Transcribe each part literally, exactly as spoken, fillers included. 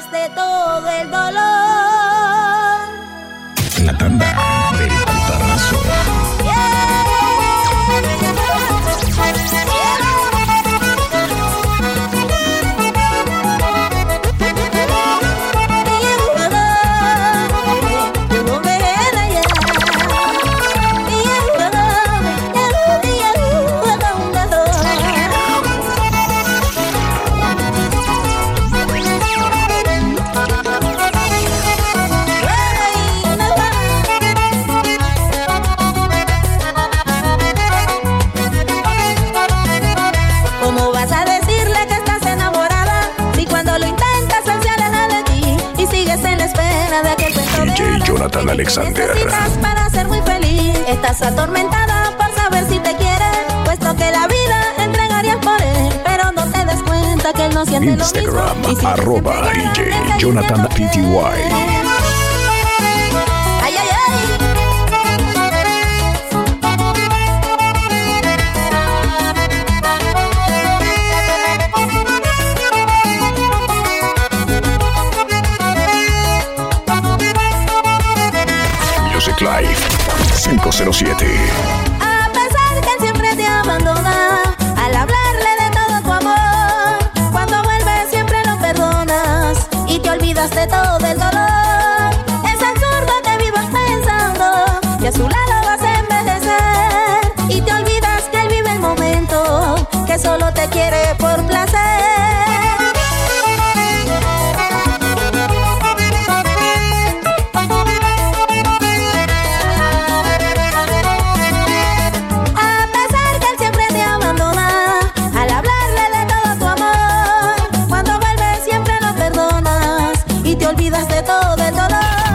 quitaste todo el dolor. La tanda del pantanazo. Yeah. Jonathan Alexander. Necesitas para ser muy feliz. Estás atormentada por saber si te quiere, puesto que la vida entregarías por él, pero no te das cuenta que él no siente Instagram, lo mismo. Instagram si arroba D J Jonathan P T Y. Ay, ay, ay. Music Life cinco cero siete. A pesar que siempre te abandona, al hablarle de todo tu amor, cuando vuelves siempre lo perdonas y te olvidas de todo el dolor. Es absurdo que vivas pensando que a su lado vas a envejecer y te olvidas que él vive el momento, que solo te quiere por placer.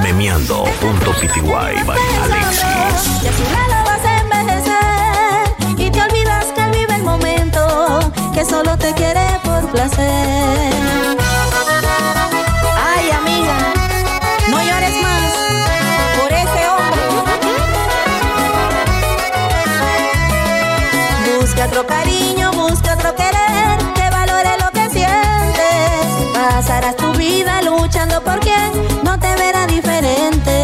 Memeando punto p t y by Alexis. Y a su lado vas a envejecer y te olvidas que él vive el momento, que solo te quiere por placer. Ay, amiga, no llores más por ese hombre. Busca otro cariño, busca otro querer que valore lo que sientes. Pasarás tu vida luchando por quien no te verá diferente.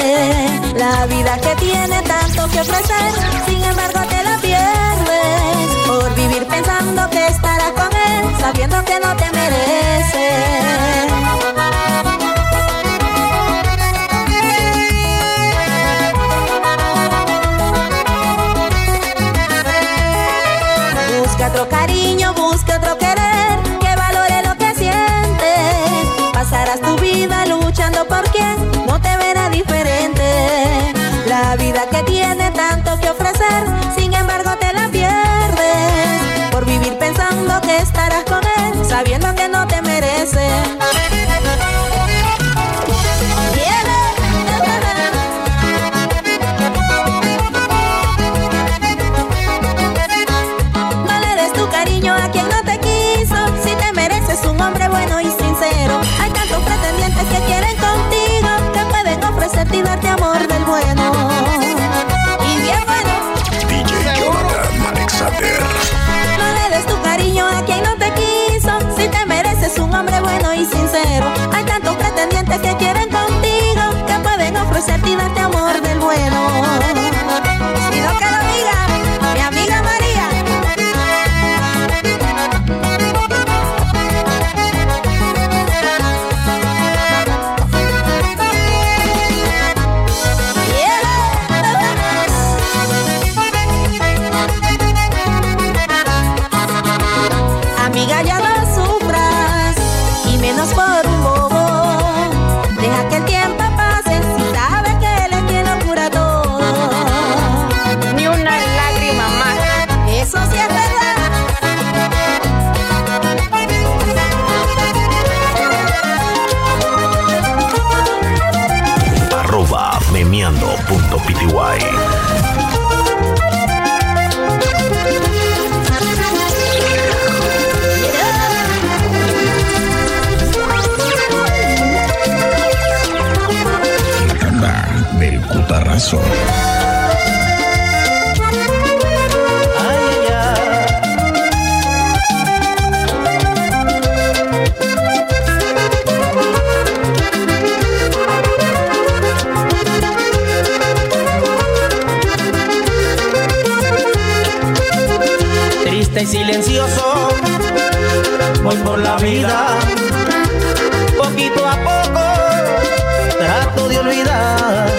La vida que tiene tanto que ofrecer, sin embargo te la pierdes por vivir pensando que estarás con él, sabiendo que no te mereces. La vida que tiene tanto que ofrecer, sin embargo te la pierdes por vivir pensando que estarás con él, sabiendo que no te merece. No le des tu cariño a quien no te quiso, si te mereces un hombre bueno y sincero. Hay tantos pretendientes que quieren contigo, que pueden ofrecerte y darte amor del bueno. No le des tu cariño a quien no te quiso, si te mereces un hombre bueno y sincero. Hay tantos pretendientes que quieren contigo, que pueden ofrecerte y darte amor del bueno. Si no que lo diga mi amiga Razón. Ay, ya. triste y silencioso, voy por la vida, poquito a poco trato de olvidar.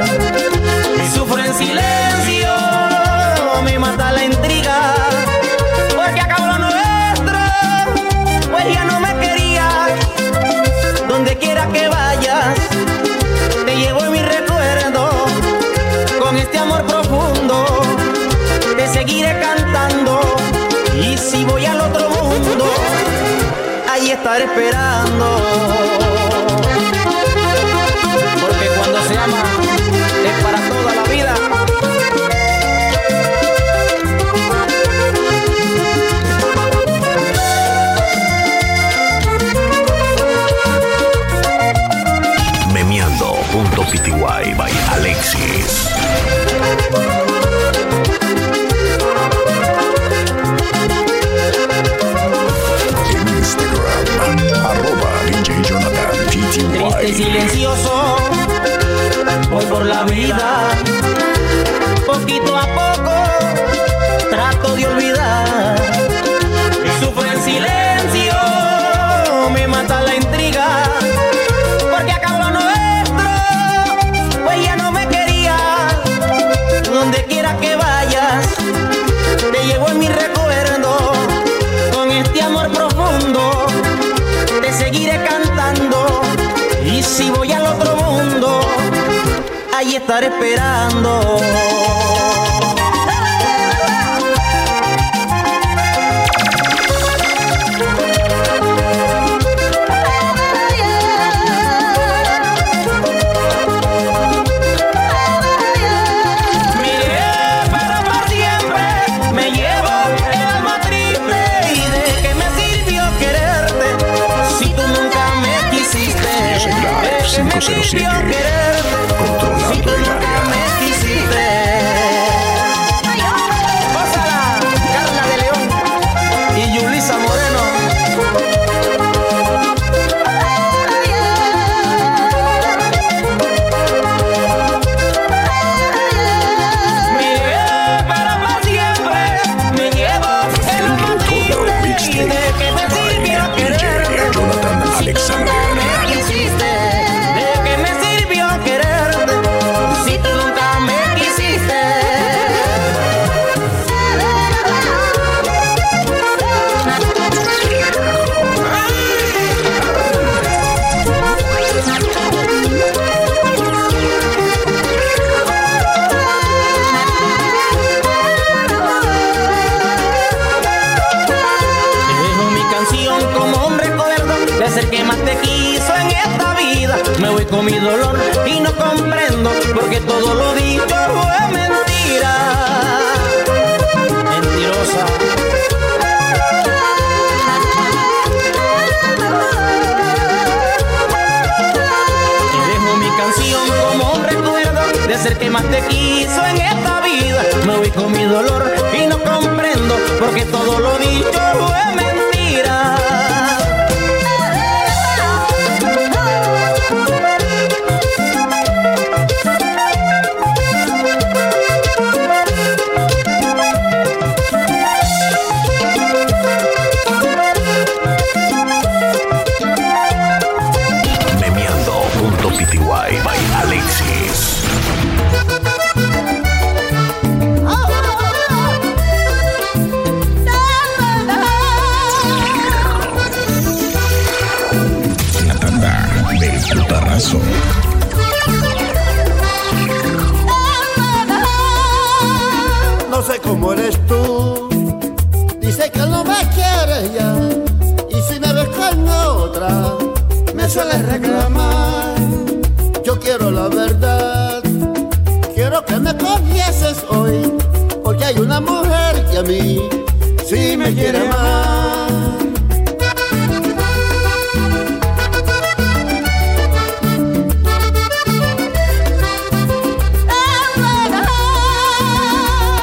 Y sufro en silencio, me mata la intriga, porque acabó lo nuestro, pues ya no me querías. Donde quiera que vayas, te llevo en mi recuerdo, con este amor profundo, te seguiré cantando. Y si voy al otro mundo, ahí estaré esperando. Porque cuando se ama es para toda la vida. Memeando punto pty by Alexis. Triste y silencioso, voy por la vida, poquito a poco trato de olvidar. Y sufro en silencio, me mata la intriga, porque acabó lo nuestro, pues ya no me quería. Donde quiera que vayas, te llevo en mi recuerdo, con este amor profundo, te seguiré cantando. Y si voy al otro mundo, ahí estaré esperando. cinco cero siete, controlando el área. Pásala, Carla de León y Yulisa Moreno. Miré para más siempre, me llevo el todo el mixtape de D J Jonathan Alexander. Me voy con mi dolor y no comprendo, porque todo lo dicho fue mentira. Mentirosa. Te dejo mi canción como un recuerdo de ser que más te quiso en esta vida. Me voy con mi dolor y no comprendo, porque todo lo dicho fue mentira. No sé cómo eres tú, dice que no me quieres ya, y si me ves con otra, me sueles reclamar. Yo quiero la verdad, quiero que me confieses hoy, porque hay una mujer que a mí sí me quiere más.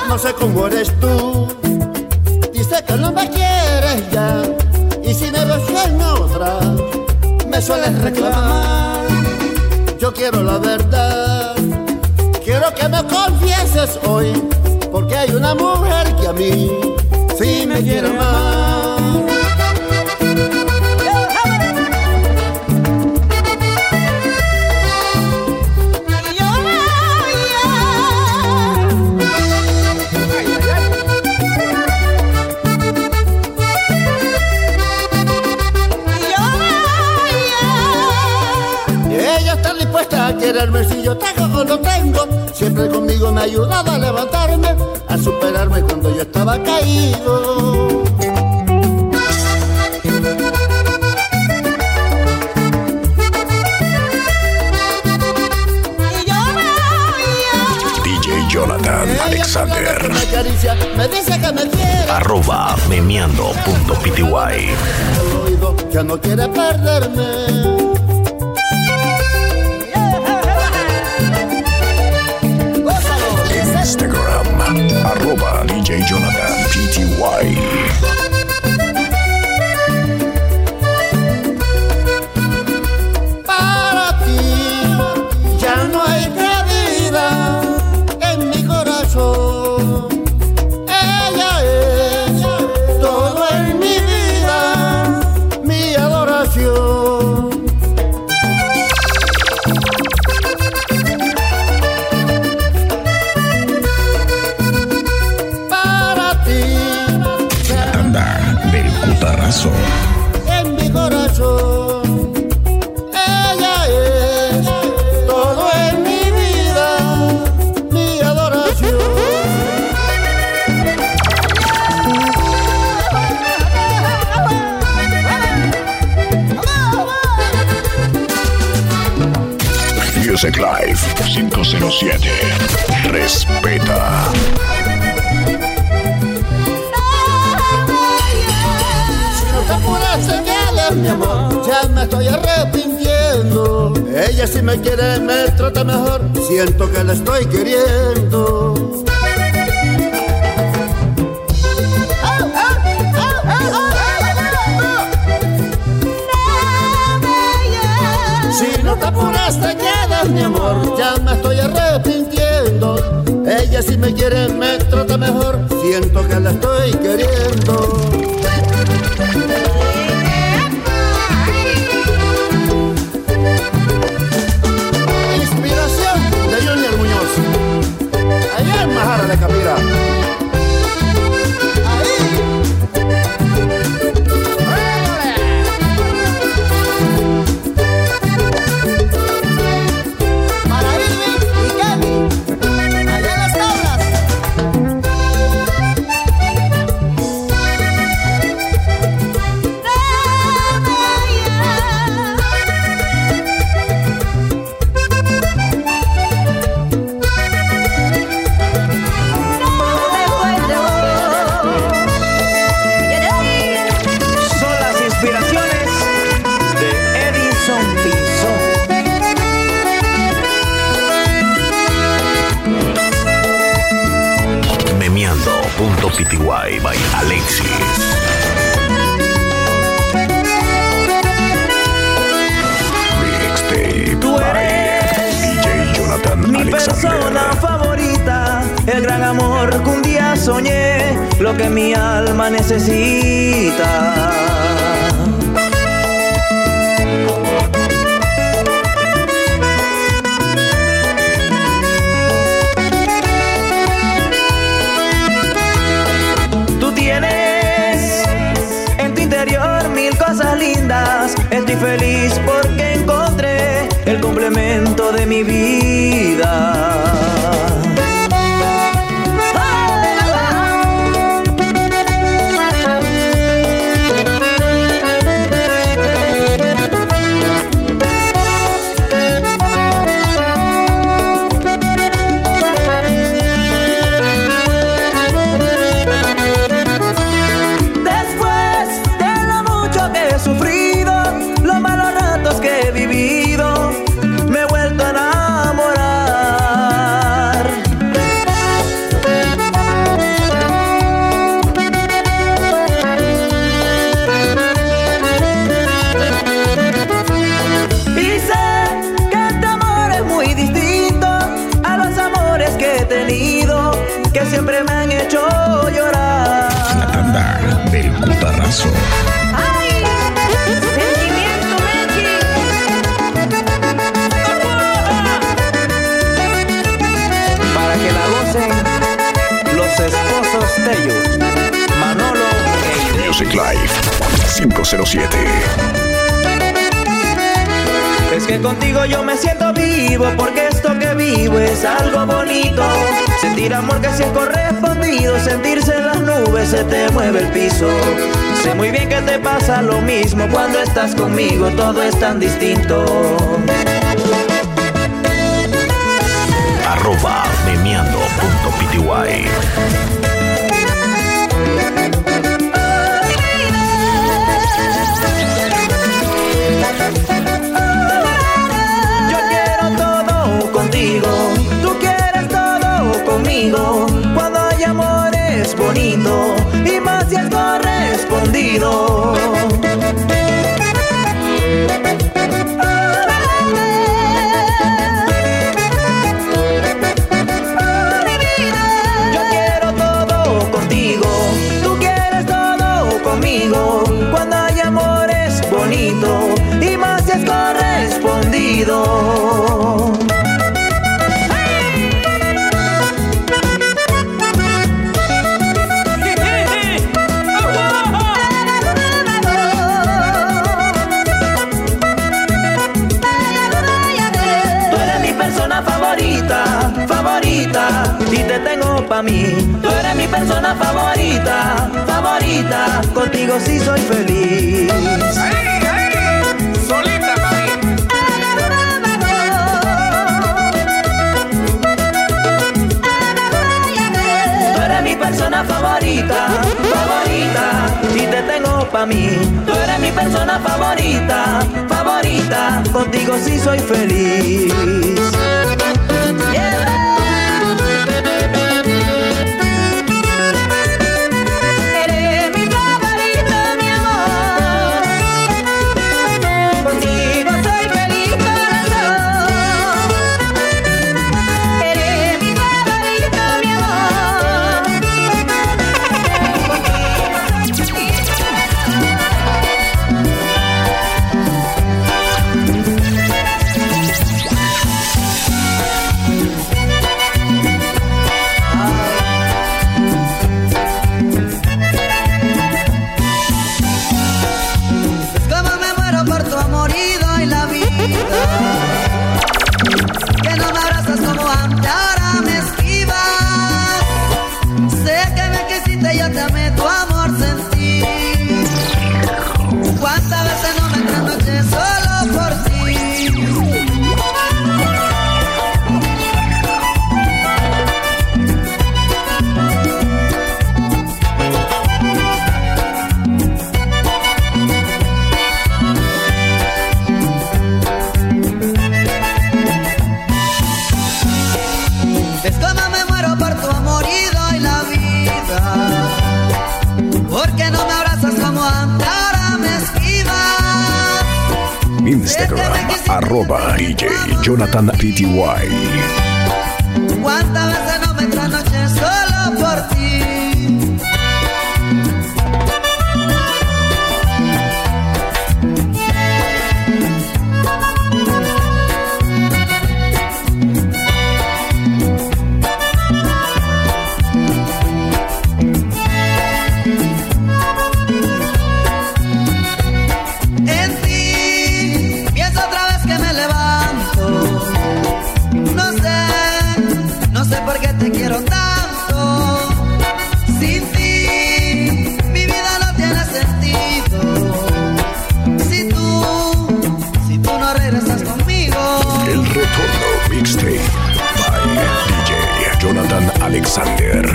No sé cómo eres tú, dice que no me quieres ya, y si me ves en otra, me sueles reclamar. Yo quiero la verdad, quiero que me confieses hoy, porque hay una mujer que a mí si me quiere amar. Quererme si yo tengo o no tengo, siempre conmigo me ayudaba a levantarme, a superarme cuando yo estaba caído. D J Jonathan Alexander. Me acaricia, me dice que me quiere. Arroba memeando punto pty. Ya no quiere perderme. Instagram, arroba DjJonathanPty. Para ti ya no hay cabida en mi corazón. Ella es todo en mi vida, mi adoración. En mi corazón, ella es todo en mi vida, mi adoración. Music Life cinco cero siete. Respeta. Mi amor, ya me estoy arrepintiendo. Ella si me quiere me trata mejor. Siento que la estoy queriendo. Si no te apuras te quedas, mi amor, ya me estoy arrepintiendo. Ella si me quiere me trata mejor. Siento que la estoy queriendo. De Camila. Ahí. Para Irving y Kevin, allá en las punto pty by Alexis. Mixtape D J Jonathan Alexander. Mi persona favorita, el gran amor que un día soñé, lo que mi alma necesita. Estoy feliz porque encontré el complemento de mi vida. temazo. ¡Ay! ¡Sentimiento, Mechi! Para que la gocen los esposos Tello, Manolo e Music Life cinco cero siete. Es que contigo yo me siento vivo, porque esto que vivo es algo bonito. Sentir amor que se ha correspondido, sentirse en las nubes, se te mueve el piso. Sé muy bien que te pasa lo mismo, cuando estás conmigo todo es tan distinto. Arroba memeando punto pty. Tú quieres todo conmigo, cuando hay amor es bonito, y más si es correspondido. Yo quiero todo contigo, tú quieres todo conmigo, cuando hay amor es bonito, y más si es correspondido. Y te tengo pa' mí, tú eres mi persona favorita, favorita, contigo sí soy feliz. ¡Hey, hey! ¡Solita, mami! Tú eres mi persona favorita, favorita, y te tengo pa' mí, tú eres mi persona favorita, favorita, contigo sí soy feliz. Instagram, arroba D J Jonathan P T Y. ¿Cuántas veces no me trasnoché solo por ti? Alexander.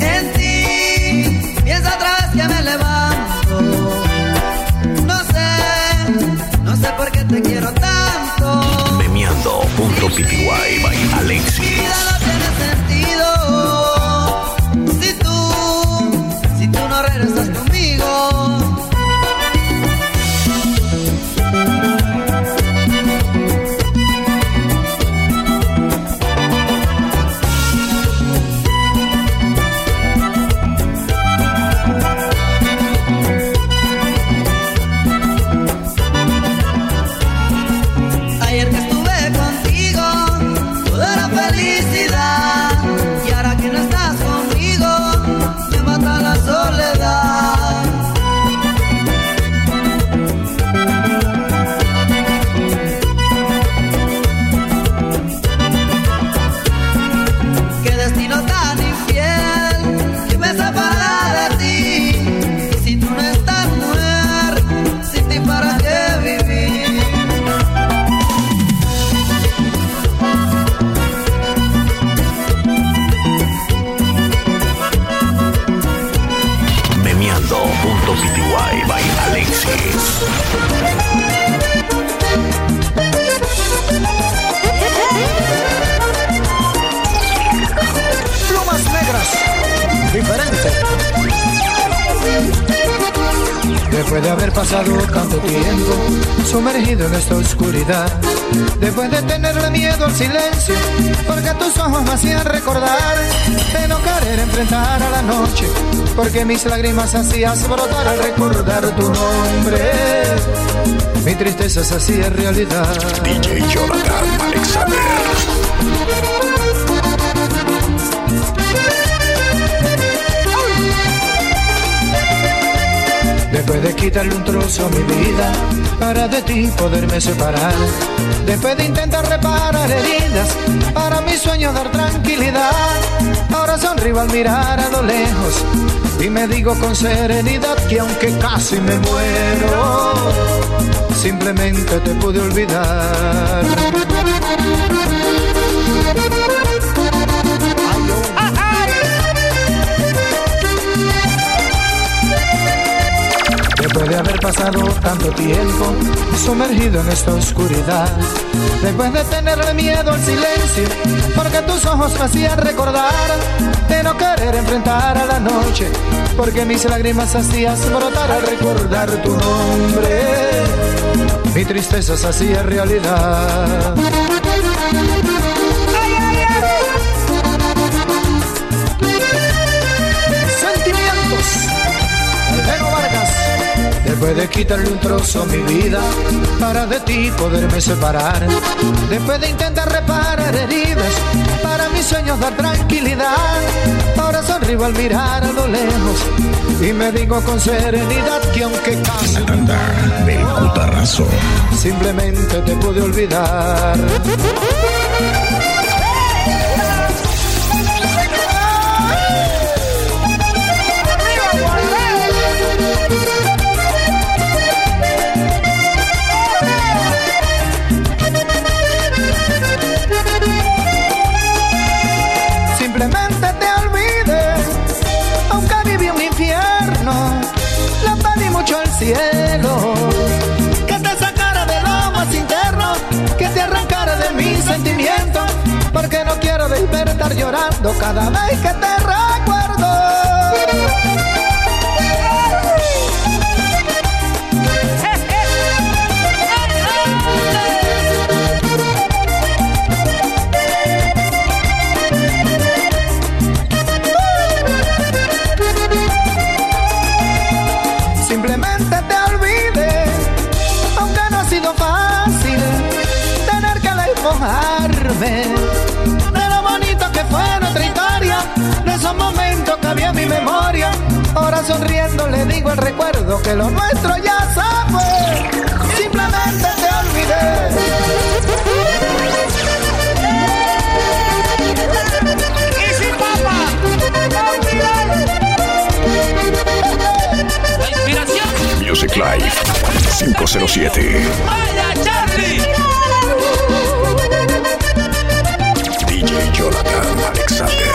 En ti, piensa otra vez que me levanto. No sé, no sé por qué te quiero tanto. Memeando punto pty by Alexis. Mi vida no tiene sentido si tú, si tú no regresas conmigo. Puede haber pasado tanto tiempo sumergido en esta oscuridad, después de tenerle miedo al silencio, porque tus ojos me hacían recordar de no querer enfrentar a la noche, porque mis lágrimas hacías brotar al recordar tu nombre. Mi tristeza se hacía realidad. D J Jonathan Alexander. Después de quitarle un trozo a mi vida para de ti poderme separar, después de intentar reparar heridas para mi sueño dar tranquilidad, ahora sonrío al mirar a lo lejos y me digo con serenidad que aunque casi me muero, simplemente te pude olvidar. Después de haber pasado tanto tiempo sumergido en esta oscuridad, después de tenerle miedo al silencio, porque tus ojos me hacían recordar de no querer enfrentar a la noche, porque mis lágrimas hacías brotar al recordar tu nombre. Mi tristeza se hacía realidad. Después de quitarle un trozo a mi vida para de ti poderme separar, después de intentar reparar heridas para mis sueños dar tranquilidad, ahora sonrío al mirar a lo lejos y me digo con serenidad que aunque casi la tanda del cutarazo, simplemente te pude olvidar. Cielo, que te sacara de lo más interno, que te arrancara de mis sentimientos, porque no quiero despertar llorando cada vez que te recuerdo. De lo bonito que fue nuestra historia, de esos momentos que había en mi memoria, ahora sonriendo le digo al recuerdo que lo nuestro ya se fue. Simplemente te olvidé. Y si papá, te olvidé. Inspiración Music Life cinco cero siete. Vaya Charlie. D J Jonathan Alexander.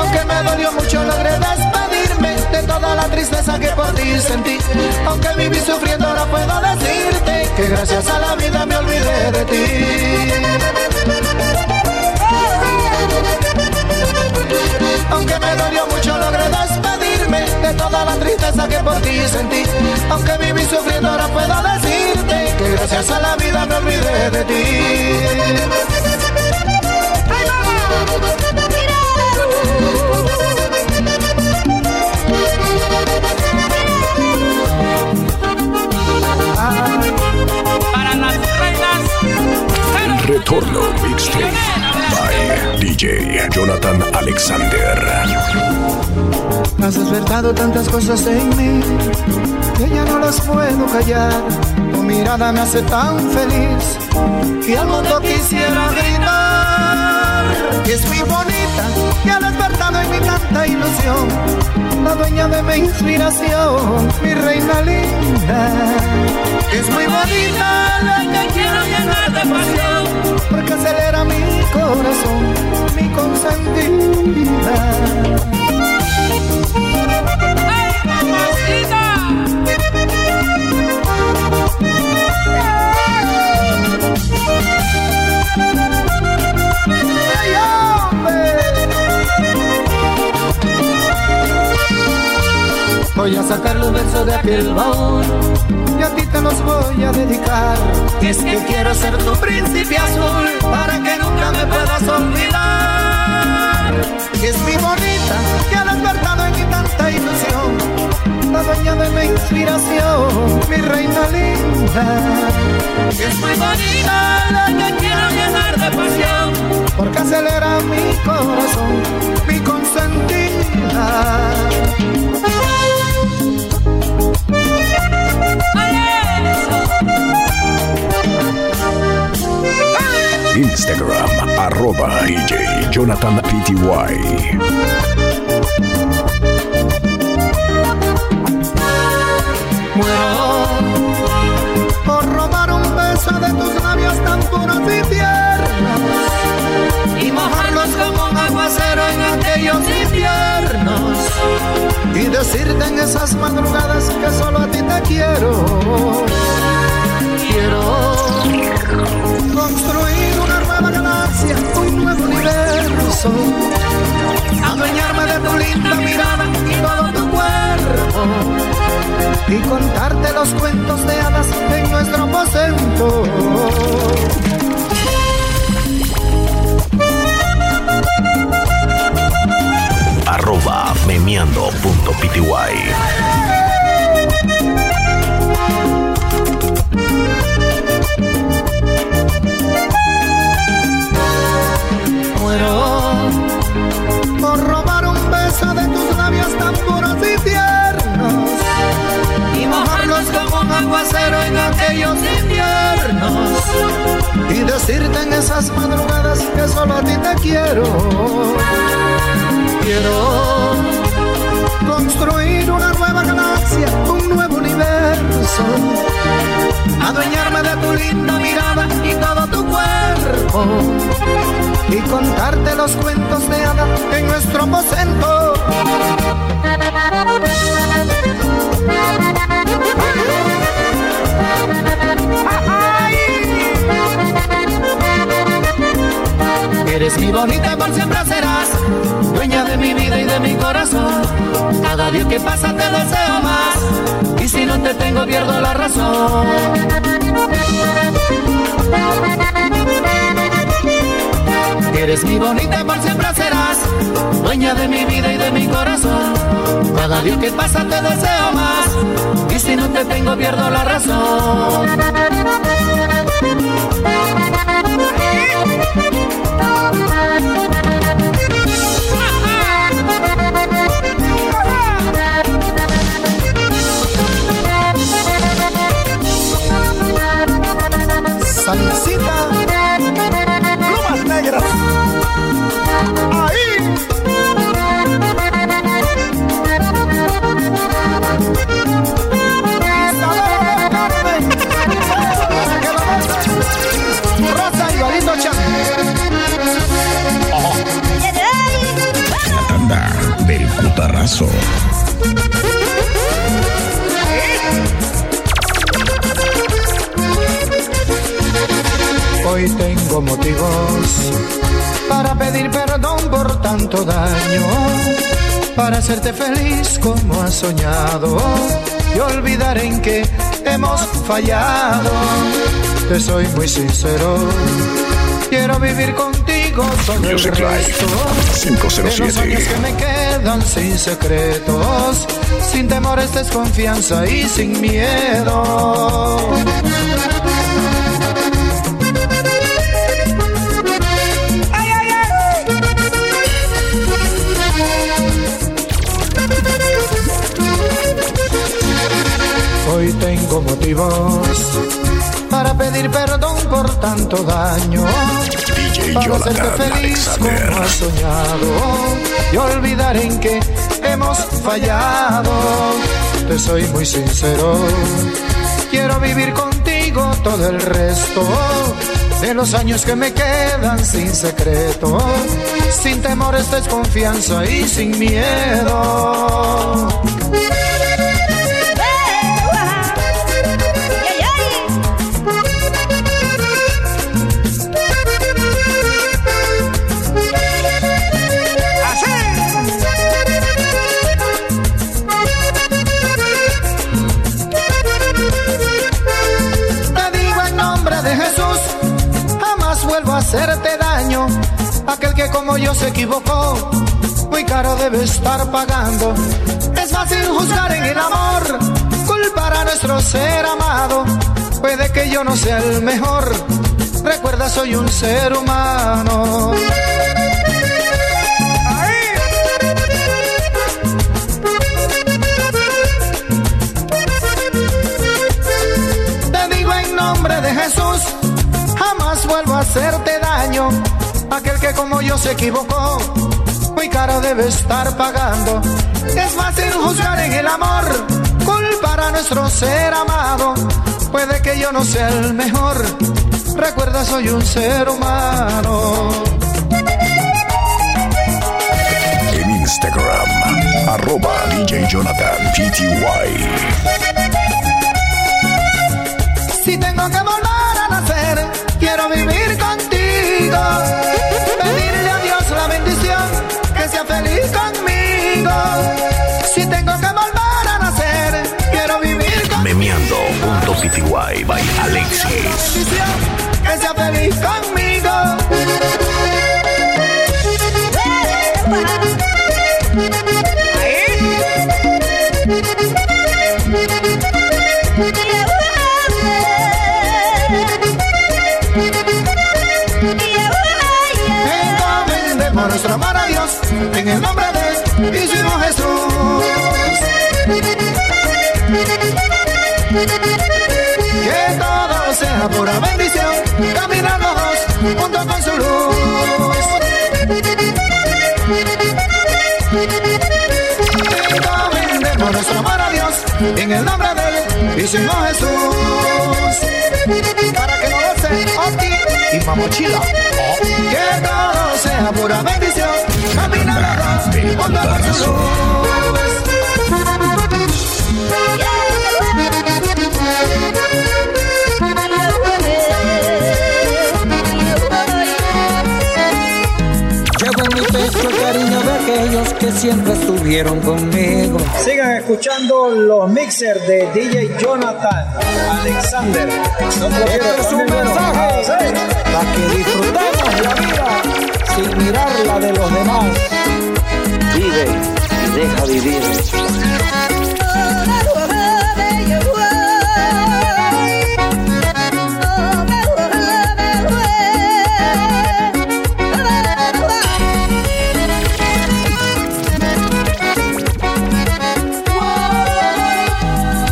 Aunque me dolió mucho, logré despedirme de toda la tristeza que por ti sentí. Aunque viví sufriendo, ahora puedo decirte que gracias a la vida me olvidé de ti. Aunque me dolió mucho, logré despedirme de toda la tristeza que por ti sentí. Aunque viví sufriendo, ahora puedo decirte que gracias a la vida me olvidé de ti. Para las reinas. Retorno mixtape by D J Jonathan Alexander. Has despertado tantas cosas en mí que ya no las puedo callar. Tu mirada me hace tan feliz que al mundo quisiera gritar. Y es muy bonita, que ha despertado en mi tanta ilusión, la dueña de mi inspiración, mi reina linda. Es muy bonita, la que quiero llenar de pasión, porque acelera mi corazón, mi consentida. ¡Ay, mamacita! ¡Ay, hombre! Voy a sacar los versos de aquel baúl. Y a ti te los voy a dedicar. Es que quiero ser tu príncipe azul, para que nunca me puedas olvidar. Es mi bonita, que ha despertado en mi tanta ilusión, la dueña de mi inspiración, mi reina linda. Es muy bonita, la que quiero llenar de pasión, porque acelera mi corazón, mi consentida. Instagram, arroba D J Jonathan P T Y. De tus labios tan puros y tiernos, y mojarlos como un aguacero en aquellos inviernos, y decirte en esas madrugadas que solo a ti te quiero. Quiero construir una nueva galaxia, un nuevo universo, adueñarme de tu linda mirada y todo tu cuerpo, y contarte los cuentos de hadas en nuestro aposento. Arroba memeando punto p t y. Muero por robar un beso de tus labios tan puros y tiernos, y mojarlos como un aguacero en aquellos inviernos, y decirte en esas madrugadas que solo a ti te quiero. Quiero construir una nueva galaxia, un nuevo universo, adueñarme de tu linda mirada y todo tu cuerpo, y contarte los cuentos de hadas en nuestro aposento. Eres mi bonita y por siempre serás dueña de mi vida y de mi corazón. Cada día que pasa te deseo más, y si no te tengo pierdo la razón. Eres mi bonita y por siempre serás dueña de mi vida y de mi corazón. Cada día que pasa te deseo más, y si no te tengo pierdo la razón. Salsita, plumas negras. Ahí. Rosa y Valito Chan. La tanda del putarazo. Hoy tengo motivos para pedir perdón por tanto daño, para hacerte feliz como has soñado y olvidar en que hemos fallado. Te soy muy sincero, quiero vivir contigo todo el resto de los años que me quedan sin secretos, sin temores, desconfianza y sin miedo. Hoy tengo motivos para pedir perdón por tanto daño, D J para Jonathan hacerte feliz Alexander, como has soñado y olvidar en que hemos fallado. Te soy muy sincero, quiero vivir contigo todo el resto de los años que me quedan sin secreto, sin temores, desconfianza y sin miedo. hacerte daño. Aquel que como yo se equivocó, muy caro debe estar pagando. Es fácil juzgar en el amor, culpar a nuestro ser amado. Puede que yo no sea el mejor, recuerda, soy un ser humano. Jesús, jamás vuelvo a hacerte daño. Aquel que como yo se equivocó, muy caro debe estar pagando. Es fácil juzgar en el amor, culpar a nuestro ser amado. Puede que yo no sea el mejor, recuerda, soy un ser humano. En Instagram, arroba DjJonathanPty. Si tengo que volver a nacer, quiero vivir contigo. Pedirle a Dios la bendición, que sea feliz conmigo. Si tengo que volver a nacer, quiero vivir contigo. Memeando punto pty by Alexis. Que sea feliz conmigo. Nuestro amor a Dios, en el nombre de Jesús. Que todo sea pura bendición, caminando dos junto con su luz. Venga, bendemos nuestro amor a Dios, en el nombre de Jesús. Para que no lo sepa. Y vamos chila. Que todo sea pura bendición. Caminará con la luz. Llevo en mi pecho el cariño de aquellos que siempre estuvieron conmigo. Sigan escuchando los mixers de D J Jonathan Alexander. No te este es un mensaje. ¿Sí? Para que disfrutemos la vida sin mirar la de los demás. Vive y deja vivir.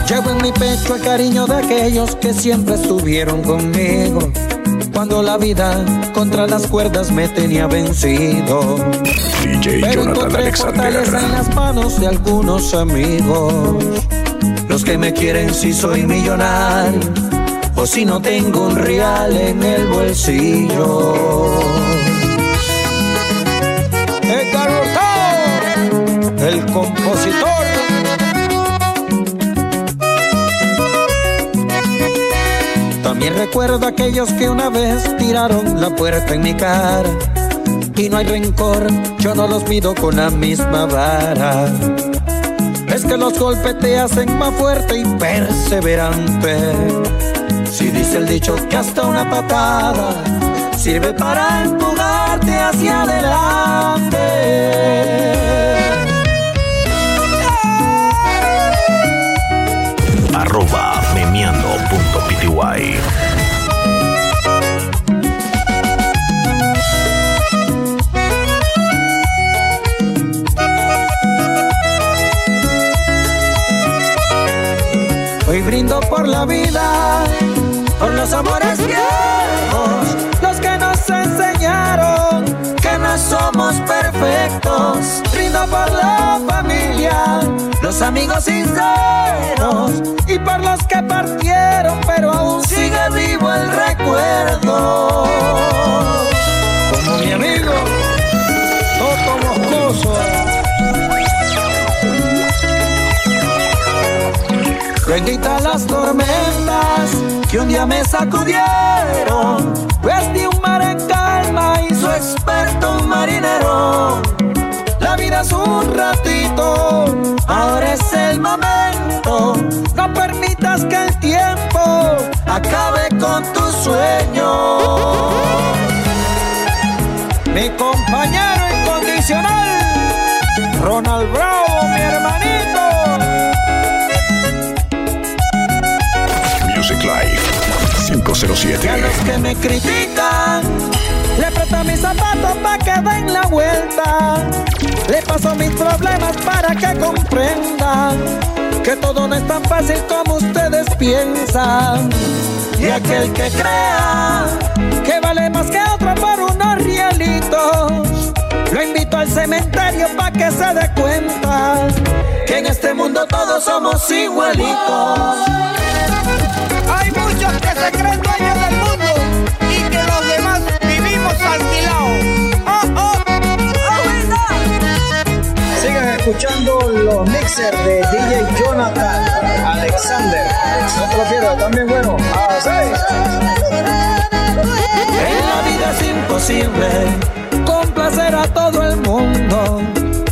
Llevo en mi pecho el cariño de aquellos que siempre estuvieron conmigo. Cuando la vida contra las cuerdas me tenía vencido, D J pero Jonathan encontré Alexander. Fortaleza en las manos de algunos amigos, los que me quieren si soy millonario o si no tengo un real en el bolsillo. Encarrotado, el compositor. También recuerdo aquellos que una vez tiraron la puerta en mi cara. Y no hay rencor, yo no los mido con la misma vara. Es que los golpes te hacen más fuerte y perseverante. Si dice el dicho que hasta una patada sirve para empujarte hacia adelante. Arroba Memeando punto pty. Hoy brindo por la vida, por los amores viejos, los que nos enseñaron que no somos perfectos. Brindo por la familia, los amigos sinceros y por los que partieron, pero aún sigue vivo el recuerdo. Como mi amigo Toto Moscoso. Bendita las tormentas que un día me sacudieron, pues de un mar en calma hizo experto un marinero. La vida es un ratito, ahora es el momento. No permitas que el tiempo acabe con tus sueños. mi compañero incondicional, Ronald Bravo, mi hermanito. Music Life cinco cero siete. A los que me critican, le presto mis zapatos pa' que den la vuelta. Le paso mis problemas para que comprendan que todo no es tan fácil como ustedes piensan. Y aquel que crea que vale más que otro por unos rielitos, lo invito al cementerio pa' que se dé cuenta que en este mundo todos somos igualitos. Hay muchos que se creen dueños del mundo y que los demás vivimos alquilados. Oh, oh. Sigan escuchando los mixers de D J Jonathan Alexander. No te lo pierdas, también bueno. A seis. En la vida es imposible complacer a todo el mundo.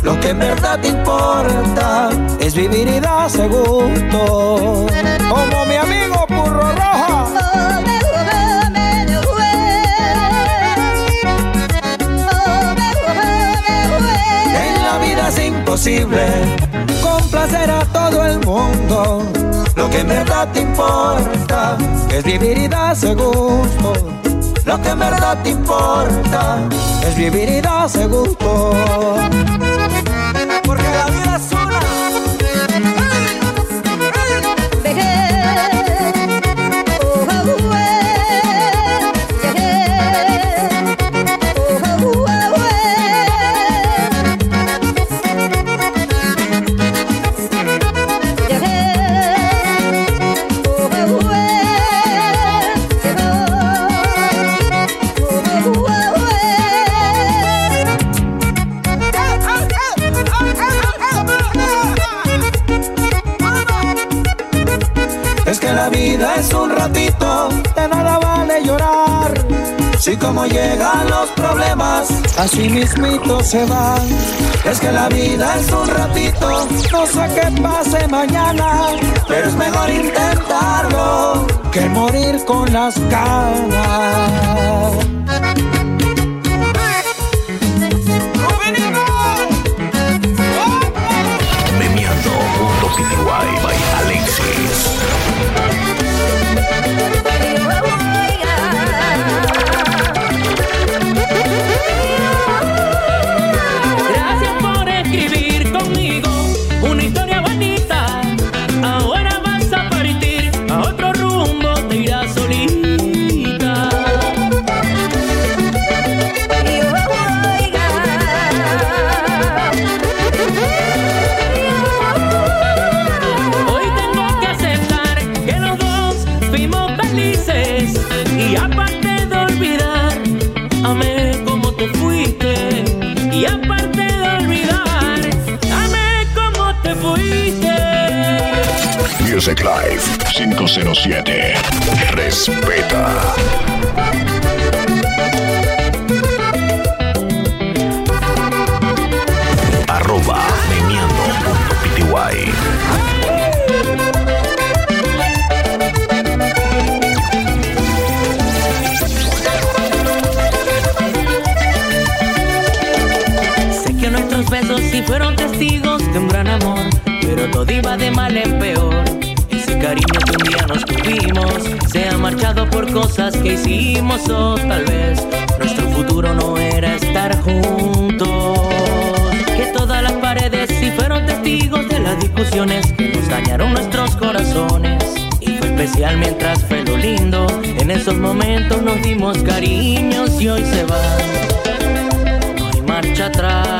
Lo que en verdad te importa es vivir y darse gusto. Como mi amigo Purro Roja. Es imposible complacer a todo el mundo. Lo que en verdad te importa es vivir y darse gusto. Lo que en verdad te importa es vivir y darse gusto. Porque la vida es una. Si como llegan los problemas, así mismito se van. Es que la vida es un ratito, no sé qué pase mañana, pero es mejor intentarlo que morir con las ganas. Memeando punto p t y by Alexis. Music Life cinco cero siete. Respeta. Arroba memeando punto p t y. Sé que nuestros besos sí fueron testigos de un gran amor, pero todo iba de mal en peor. Cariño que un día nos tuvimos se ha marchado por cosas que hicimos, o tal vez nuestro futuro no era estar juntos. Que todas las paredes sí fueron testigos de las discusiones que nos dañaron nuestros corazones. Y fue especial mientras fue lo lindo. En esos momentos nos dimos cariños y hoy se va. No hay marcha atrás.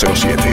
cinco cero siete.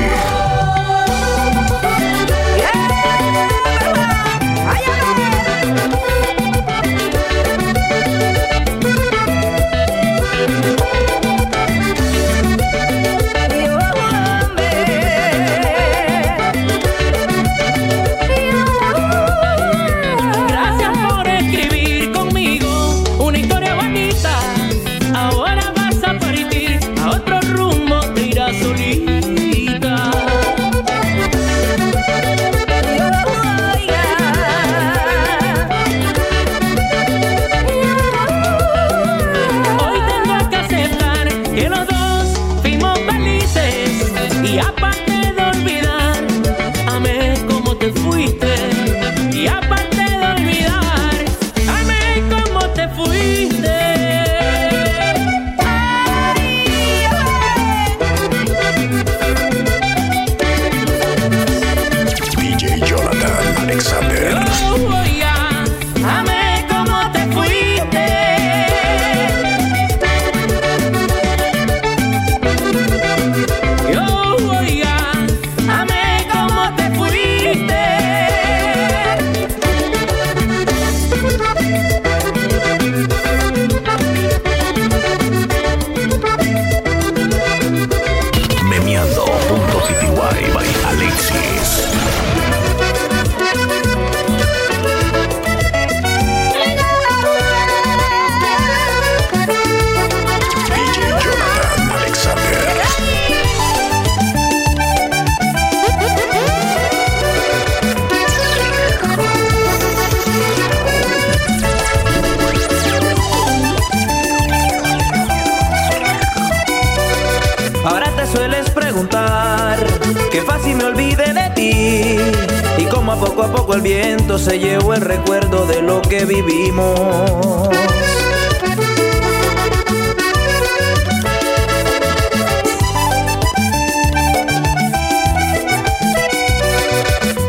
Se llevó el recuerdo de lo que vivimos.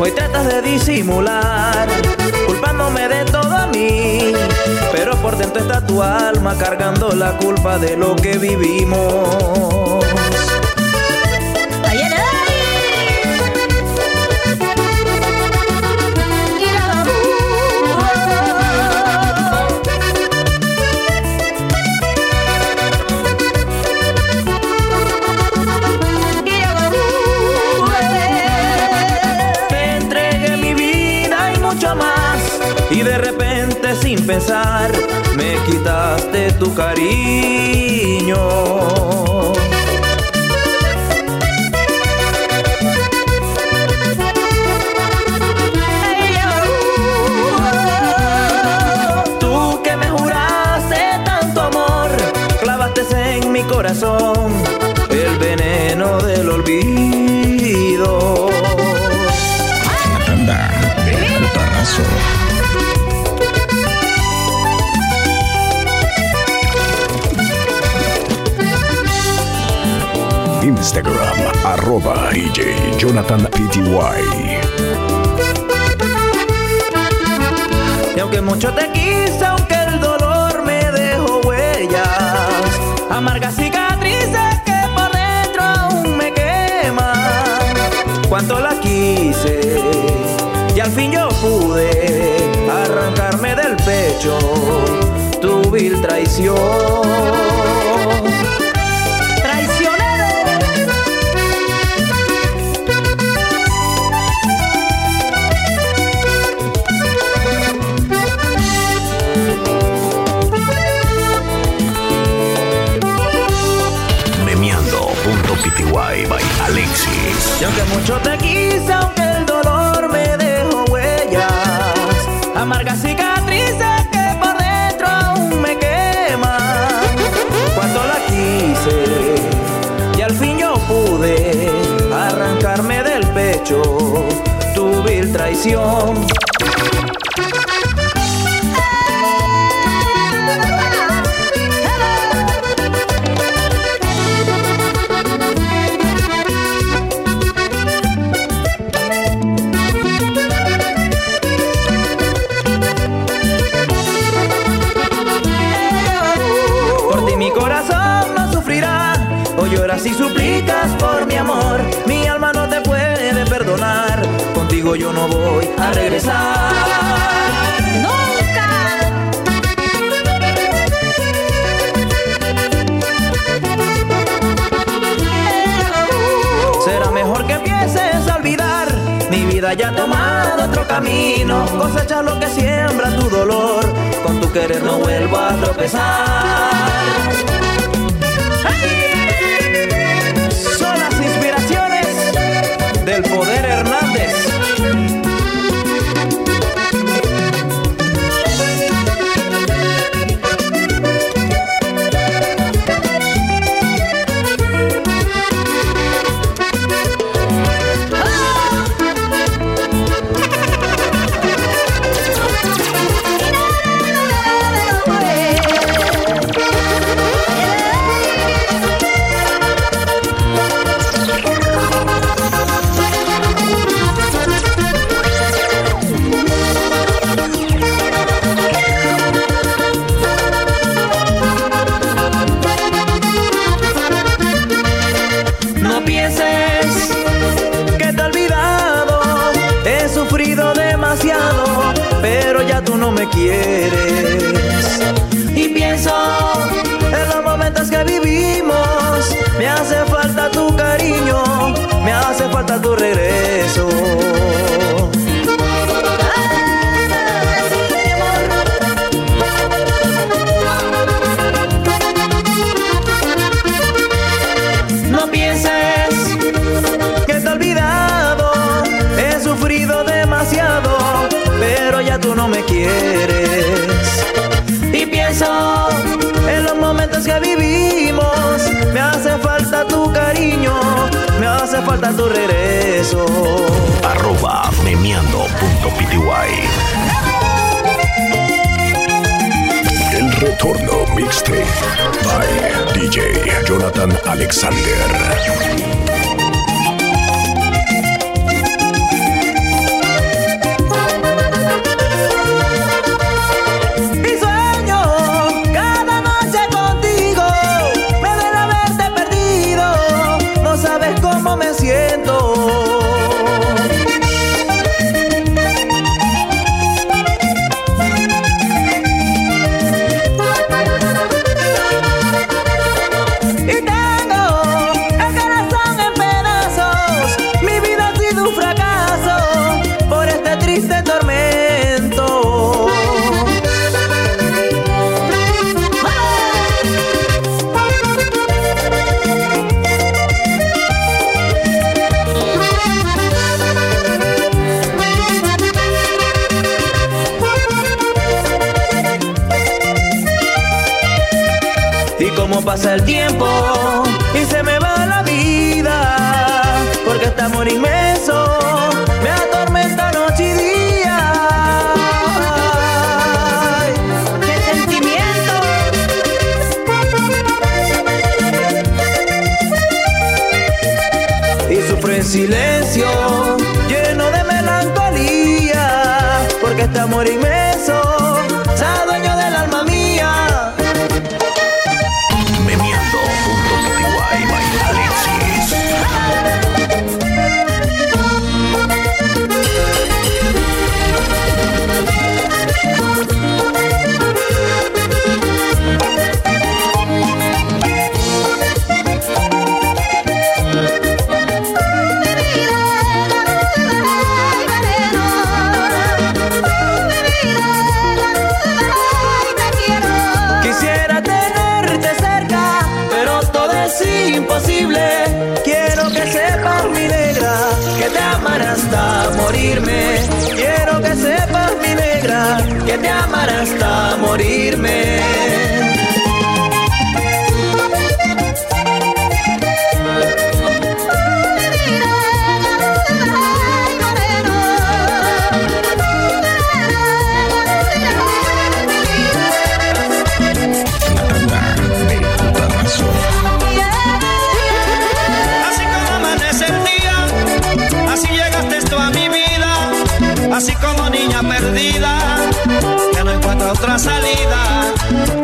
Hoy tratas de disimular, culpándome de todo a mí, pero por dentro está tu alma cargando la culpa de lo que vivimos. Sin pensar, me quitaste tu cariño. Tú que me juraste tanto amor, clavaste en mi corazón el veneno del olvido. Tanda del putazo. Instagram, arroba D J Jonathan P T Y. Y aunque mucho te quise, aunque el dolor me dejó huellas, amargas cicatrices que por dentro aún me queman. Cuánto la quise y al fin yo pude arrancarme del pecho tu vil traición. Y aunque mucho te quise, aunque el dolor me dejó huellas, amargas cicatrices que por dentro aún me queman. Cuando la quise y al fin yo pude arrancarme del pecho tu vil traición. si suplicas por mi amor, mi alma no te puede perdonar. Contigo yo no voy a regresar. ¡Nunca! Será mejor que empieces a olvidar. Mi vida ya ha tomado otro camino. Cosecha lo que siembra tu dolor. Con tu querer no vuelvo a tropezar. Son las inspiraciones del Poder Hernández. Quieres. Y pienso en los momentos que vivimos. Me hace falta tu cariño, me hace falta tu regreso. No pienses que te he olvidado, he sufrido demasiado, pero ya tú no me quieres. Y pienso en los momentos que vivimos. Me hace falta tu cariño, me hace falta tu regreso. Arroba memeando.pty. El retorno mixtape by D J Jonathan Alexander. Pasa el tiempo y se me va la vida, porque este amor inmenso me atormenta noche y día. Ay, ¡qué sentimiento! Y sufro en silencio, lleno de melancolía, porque este amor inmenso. Quiero que sepas, mi negra, que te amaré hasta morirme. Así como niña perdida, que no encuentra otra salida.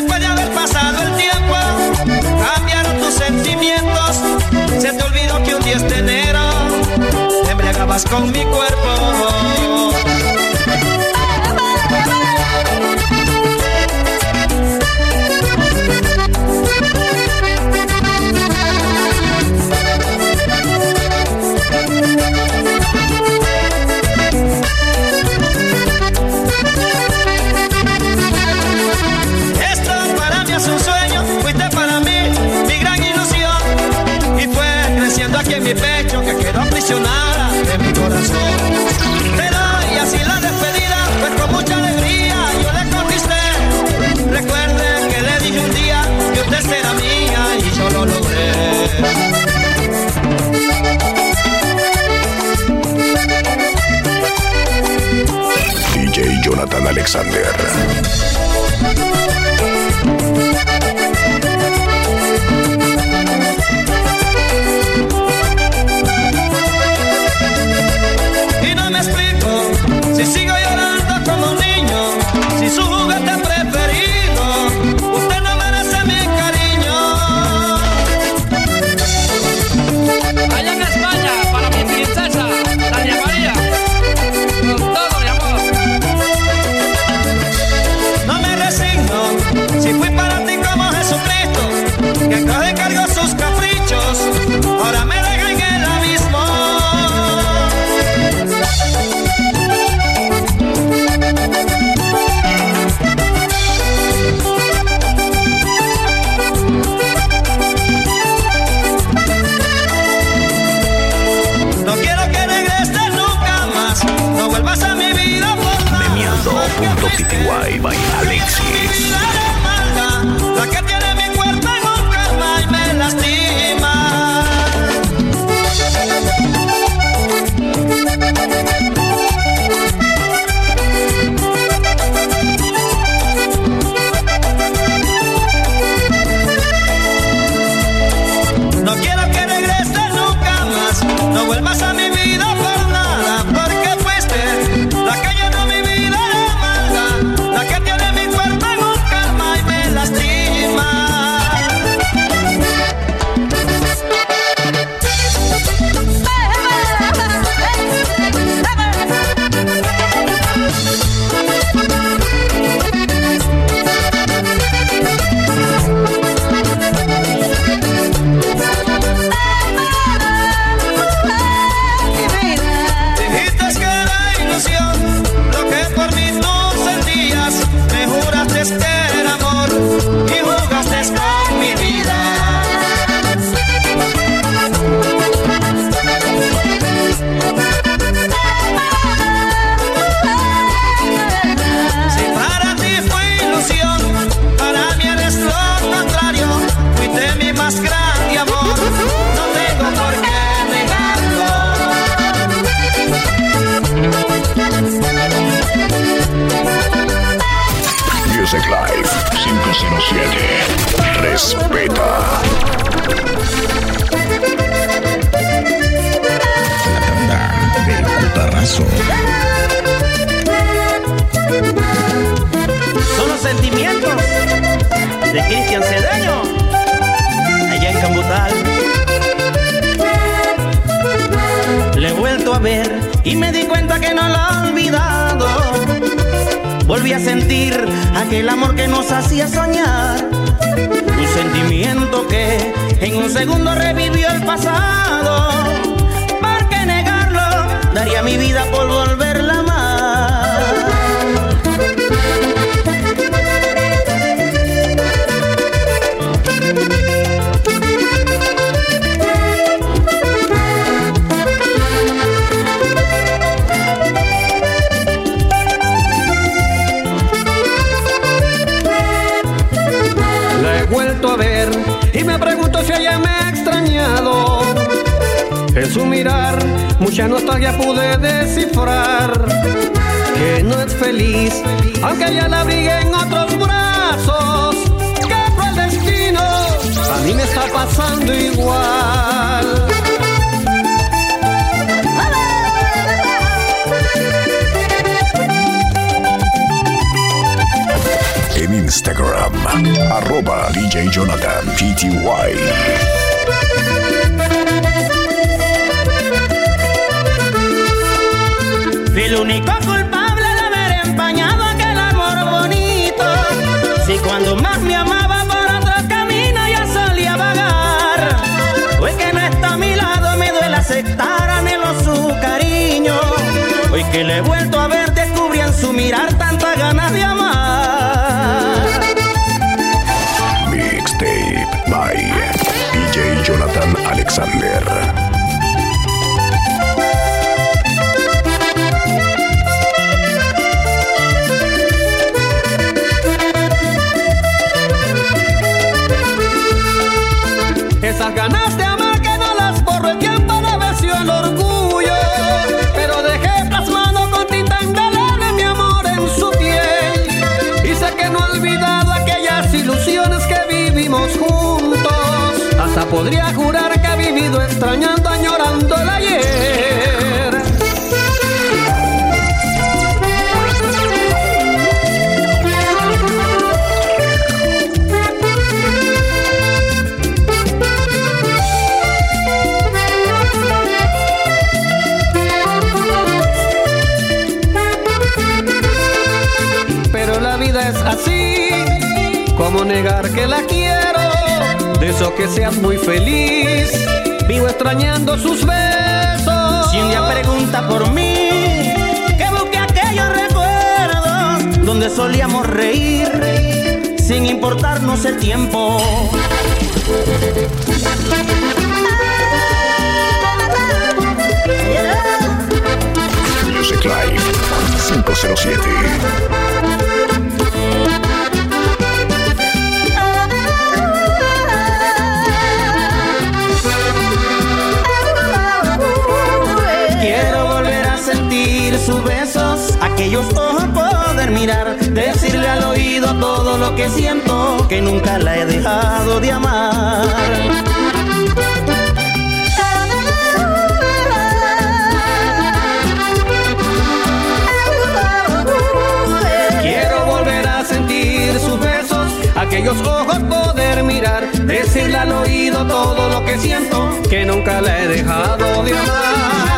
Después de haber pasado el tiempo, cambiaron tus sentimientos. Se te olvidó que un diez de enero te embriagabas con mi cuerpo. Mi pecho que quedó aprisionada en mi corazón. Te doy así la despedida, pues con mucha alegría yo le conquisté. Recuerde que le dije un día que usted será mía y yo lo logré. D J Jonathan Alexander. Si sigo llorando como un niño, si su juguete preferido, usted no merece mi cariño. Allá en España, para mi princesa, la llamaría con todo mi amor. No me resigno, si fui para ti como Jesucristo, que coge y cargó sus caprichos, ahora me deja en el abismo. Memeando punto p t y by Alexis. La que tiene mi cuerpo en un calma y me lastima. No quiero que regreses nunca más, no vuelvas a mi vida por nada, porque fuiste la que llenó mi vida de maldad, la que tiene mi cuerpo en un calma y me lastima. Music Life cinco cero siete. Respeta. La tanda del Cotarrazo. Son los sentimientos de Cristian Cedeño, allá en Cambutal. Le he vuelto a ver y me di cuenta que no lo he olvidado. Volví a sentir aquel amor que nos hacía soñar, un sentimiento que en un segundo revivió el pasado. ¿Por qué negarlo? Daría mi vida por volverla a y me pregunto si ella me ha extrañado. En su mirar mucha nostalgia pude descifrar que no es feliz, aunque ya la abrigue en otros brazos. ¡Qué cruel destino! A mí me está pasando igual. En Instagram arroba D J Jonathan P T Y. Fui el único culpable de haber empañado aquel amor bonito. Si cuando más me amaba por otro camino ya solía vagar. Hoy que no está a mi lado me duele aceptar anhelo su cariño. Hoy que le he vuelto a ver descubrí en su mirar tantas ganas de amar. Mixtape by D J Jonathan Alexander. Esas ganas de amar que no las borro, el tiempo no venció el orgullo. Pero dejé plasmado con tinta envenenada mi amor en su piel. Y sé que no he olvidado aquellas ilusiones que vivimos juntos. Hasta podría jurar que he vivido extrañando, añorando el ayer. Es así, como negar que la quiero. Deseo que seas muy feliz. Vivo extrañando sus besos. Si un día pregunta por mí, que busque aquellos recuerdos donde solíamos reír, sin importarnos el tiempo. Music Life cinco cero siete. Sus besos, aquellos ojos poder mirar, decirle al oído todo lo que siento, que nunca la he dejado de amar. Quiero volver a sentir sus besos, aquellos ojos poder mirar, decirle al oído todo lo que siento, que nunca la he dejado de amar.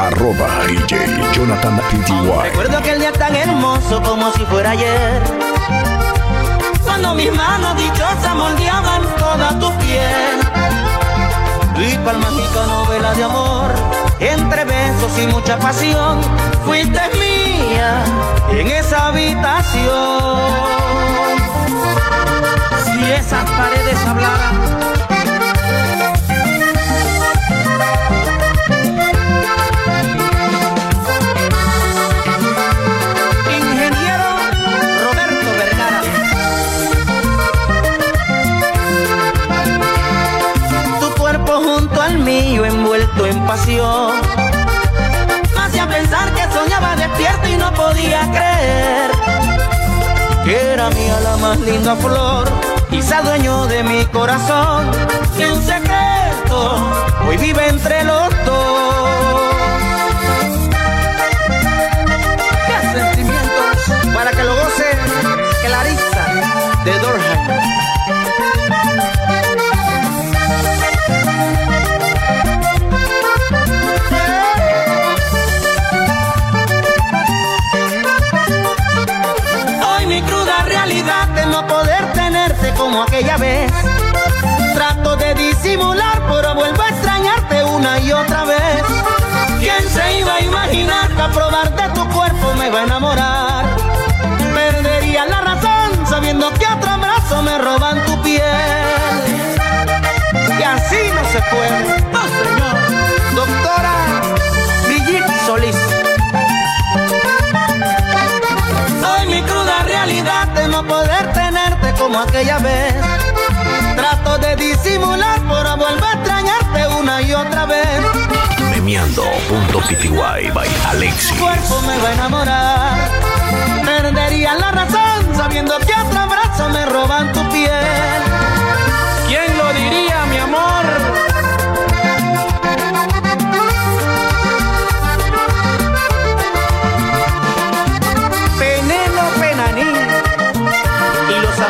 Arroba D J Jonathan P T Y. Aún recuerdo aquel día tan hermoso como si fuera ayer, cuando mis manos dichosas moldeaban toda tu piel. Y cual mágica novela de amor, entre besos y mucha pasión, fuiste mía en esa habitación. Si esas paredes hablaran, envuelto en pasión, me hacía pensar que soñaba despierto y no podía creer que era mía la más linda flor y se adueñó de mi corazón. Y un secreto hoy vive entre los dos. ¡Qué sentimientos! Para que lo goce Clarissa de Dorham. Como aquella vez, trato de disimular, pero vuelvo a extrañarte una y otra vez. ¿Quién se iba a imaginar que a probar de tu cuerpo me va a enamorar? Perdería la razón sabiendo que otro abrazo me roban tu piel. Poder tenerte como aquella vez, trato de disimular, pero vuelvo a extrañarte una y otra vez. Memeando.pty by Alexis. Tu cuerpo me va a enamorar, perdería la razón sabiendo que otro abrazo me roban tu piel. ¿Quién lo diría, mi amor?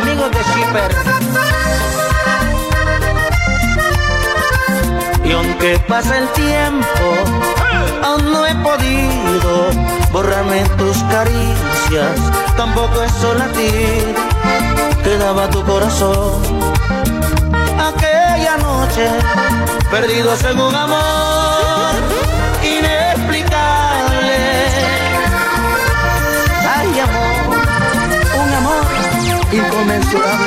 Amigos de Shipper. Y aunque pasa el tiempo, aún no he podido borrarme tus caricias, tampoco es solo a ti que daba tu corazón. Aquella noche, perdidos en un amor inexplicable. Ay, amor, un amor inconmensurable.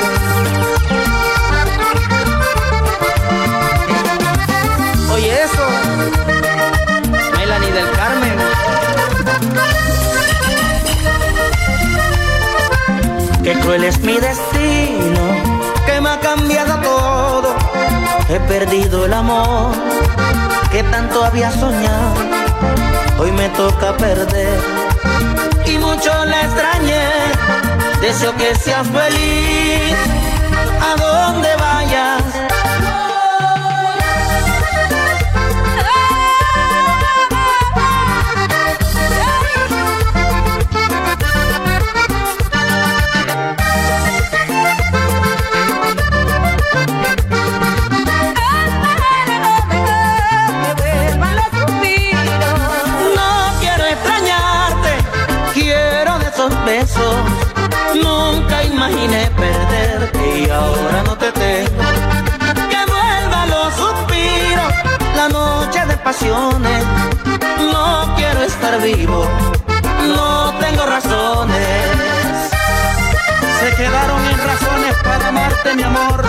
Oye, eso, Melanie del Carmen. Qué cruel es mi destino, que me ha cambiado todo. He perdido el amor que tanto había soñado. Hoy me toca perder y mucho la extrañé. Deseo que seas feliz a donde vayas. No quiero extrañarte, quiero de esos besos. Nunca imaginé perderte y ahora no te tengo. Que vuelva los suspiros, la noche de pasiones. No quiero estar vivo, no tengo razones. Se quedaron en razones para amarte, mi amor.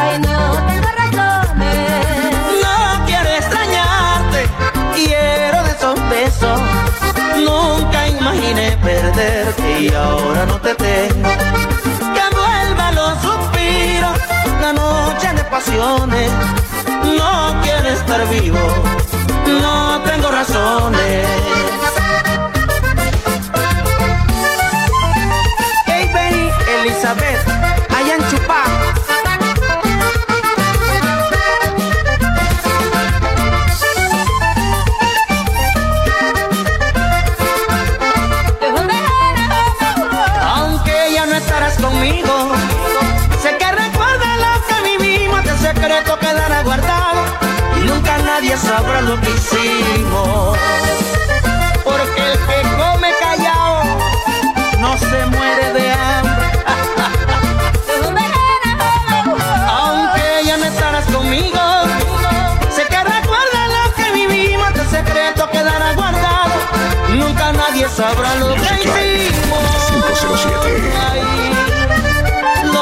Ay, no tengo razones. No quiero extrañarte, quiero de esos besos. Nunca imaginé perderte y ahora no te tengo. Que vuelva los suspiros, la noche de pasiones. No quiero estar vivo, no tengo razones. Hey, Benny, Elizabeth, hayan chupá. Conmigo, sé que recuerda lo que vivimos, que secreto quedará guardado y nunca nadie sabrá lo que hicimos. Porque el que come callao no se muere de hambre. Aunque ya no estarás conmigo, sé que recuerda lo que vivimos, que secreto quedará guardado, nunca nadie sabrá lo que hicimos. Ay,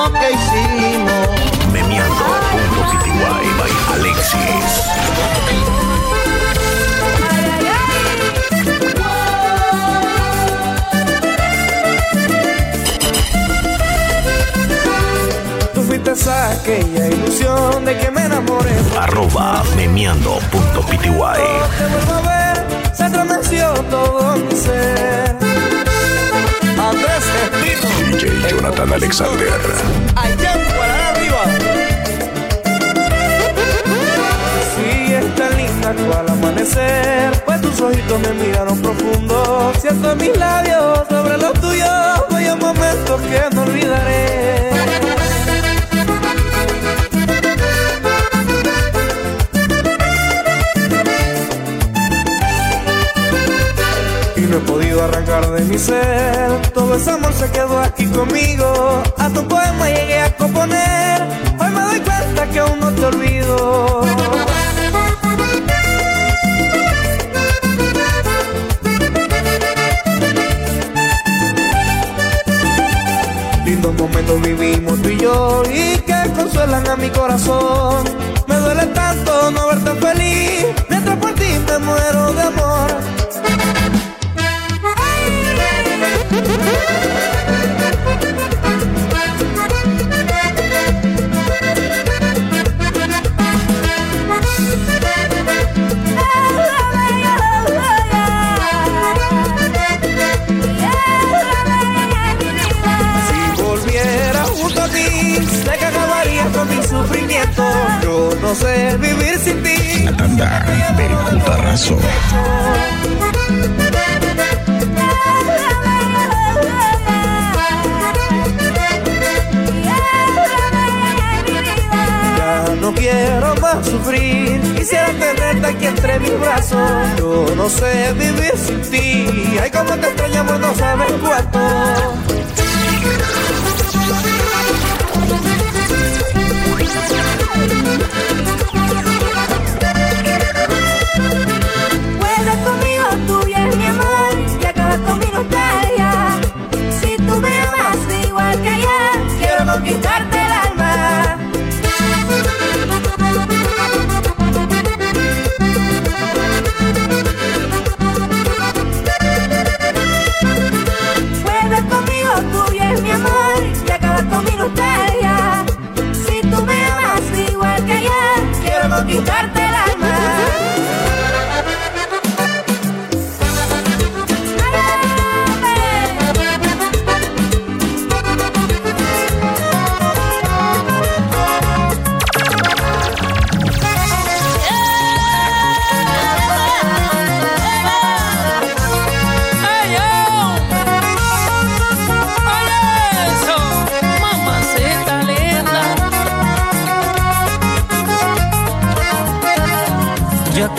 que hicimos. Memeando.pty by Alexis. Tú fuiste esa aquella ilusión de que me enamoré. Arroba Memeando.pty. Se transnació todo mi ser. Andrés Espino, D J Jonathan Alexander. Allá en Guaraná arriba. Si es tan linda cual amanecer, pues tus ojitos me miraron profundo. Siento mis labios sobre los tuyos, hay momentos que no olvidaré. No he podido arrancar de mi ser, todo ese amor se quedó aquí conmigo. A tu poema llegué a componer, hoy me doy cuenta que aún no te olvido. momentos vivimos tú y yo, y que consuelan a mi corazón. Me duele tanto no verte feliz, mientras por ti me muero de amor. Yo no sé vivir sin ti. Anda, del putarazo. Ya no quiero más sufrir, quisiera tenerte aquí entre mis brazos. Yo no sé vivir sin ti. Ay, como te extrañamos, no sabes cuánto. Vuelve conmigo, tú eres mi amor, y acabas con mi nostalgia. Si tú me amas de igual que ayer, quiero conquistarte el alma. Vuelve conmigo, tú eres mi amor, y acabas con mi nostalgia. Si tú me amas de igual que ayer, quiero conquistarte el alma.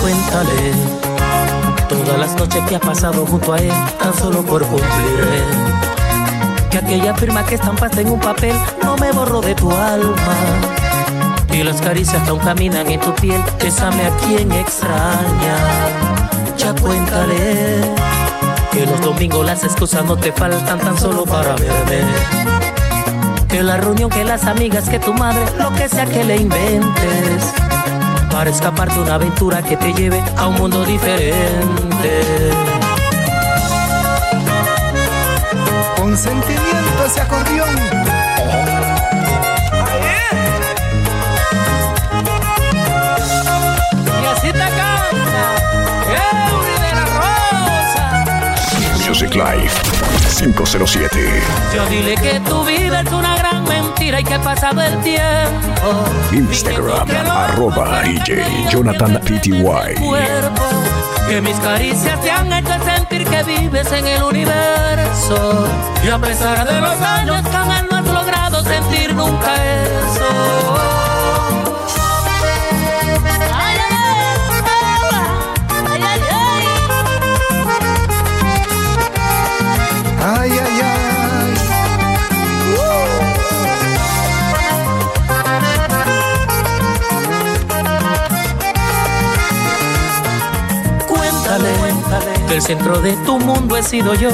Cuéntale todas las noches que has pasado junto a él, tan solo por cumplir. Que aquella firma que estampaste en un papel no me borró de tu alma. Y las caricias que aún caminan en tu piel, bésame a quien extraña. Ya cuéntale que los domingos las excusas no te faltan, tan solo para verme. Que la reunión, que las amigas, que tu madre, lo que sea que le inventes, para escaparte de una aventura que te lleve a un mundo diferente. Con sentimiento ese acordeón. Y así te canta Eury de la Rosa. Music Life cinco cero siete. Yo dile que tu vida es una gran mentira y que ha pasado el tiempo. Instagram, arroba D J Jonathan P T Y. Que mis caricias te han hecho sentir que vives en el universo. Y a pesar de los años, jamás no has logrado sentir nunca eso. Ay, ay, ay. Wow. Cuéntale, cuéntale que el centro de tu mundo he sido yo,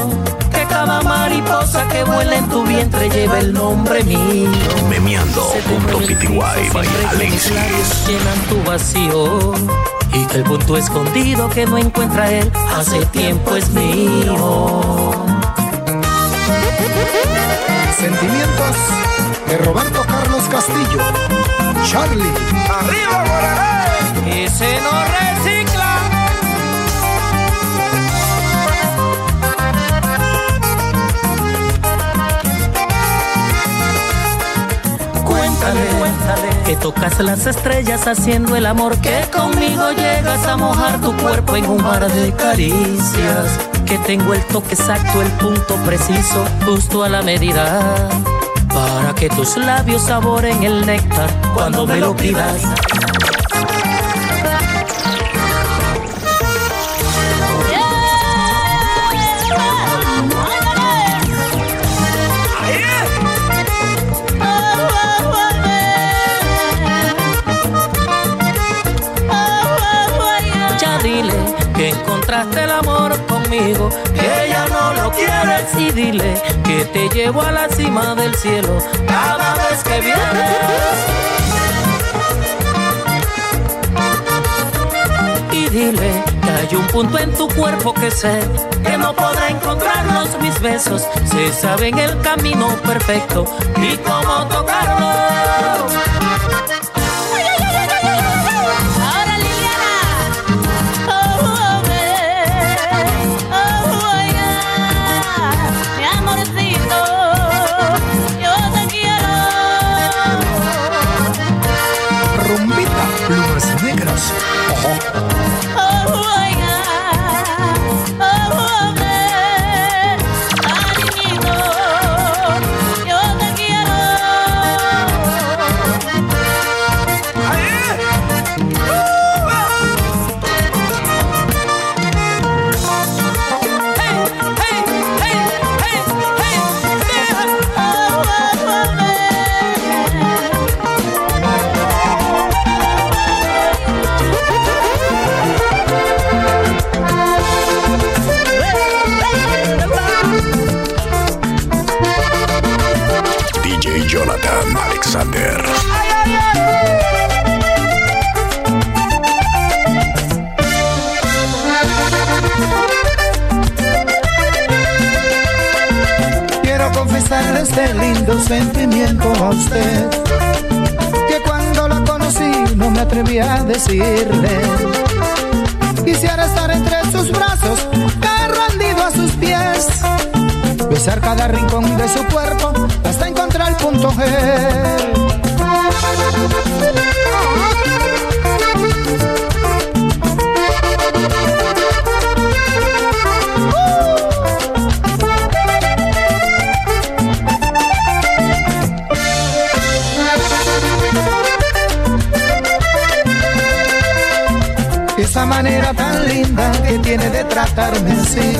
que cada mariposa que vuela en tu vientre lleva el nombre mío. Memeando punto p t y by Alexis llenan tu vacío, y que el punto escondido que no encuentra él hace tiempo es mío. Sentimientos de Roberto Carlos Castillo. Charlie, arriba volaré. Y se no recicla. Cuéntale, cuéntale que tocas las estrellas haciendo el amor, que conmigo llegas a mojar tu cuerpo en un mar de caricias. Que tengo el toque exacto, el punto preciso, justo a la medida, para que tus labios saboren el néctar cuando me lo pidas. Encontraste el amor conmigo, ella no lo quiere. quieres y dile que te llevo a la cima del cielo cada vez que vienes. Y dile que hay un punto en tu cuerpo que sé que no podrá encontrarlos mis besos. Se saben el camino perfecto y cómo tocarlos. Este lindo sentimiento a usted, que cuando la conocí no me atreví a decirle. Quisiera estar entre sus brazos, caer rendido a sus pies, besar cada rincón de su cuerpo hasta encontrar el punto G. Esa manera tan linda que tiene de tratarme así.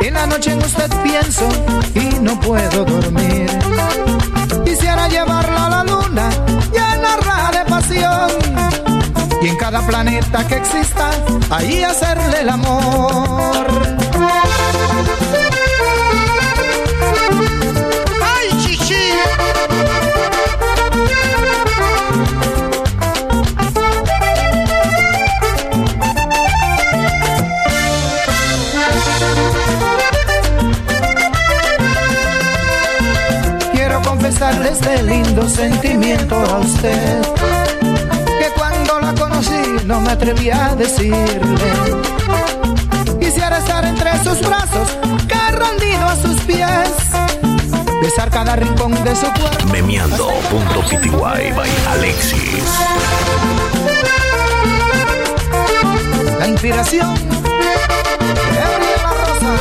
En la noche en usted pienso y no puedo dormir. Quisiera llevarla a la luna, llenarla de pasión, y en cada planeta que exista, ahí hacerle el amor. ¡Ay, chichi! Este lindo sentimiento a usted, que cuando la conocí no me atreví a decirle. Quisiera estar entre sus brazos, caer rendido a sus pies, besar cada rincón de su cuerpo. Memeando punto pty by Alexis. La inspiración de la rosa,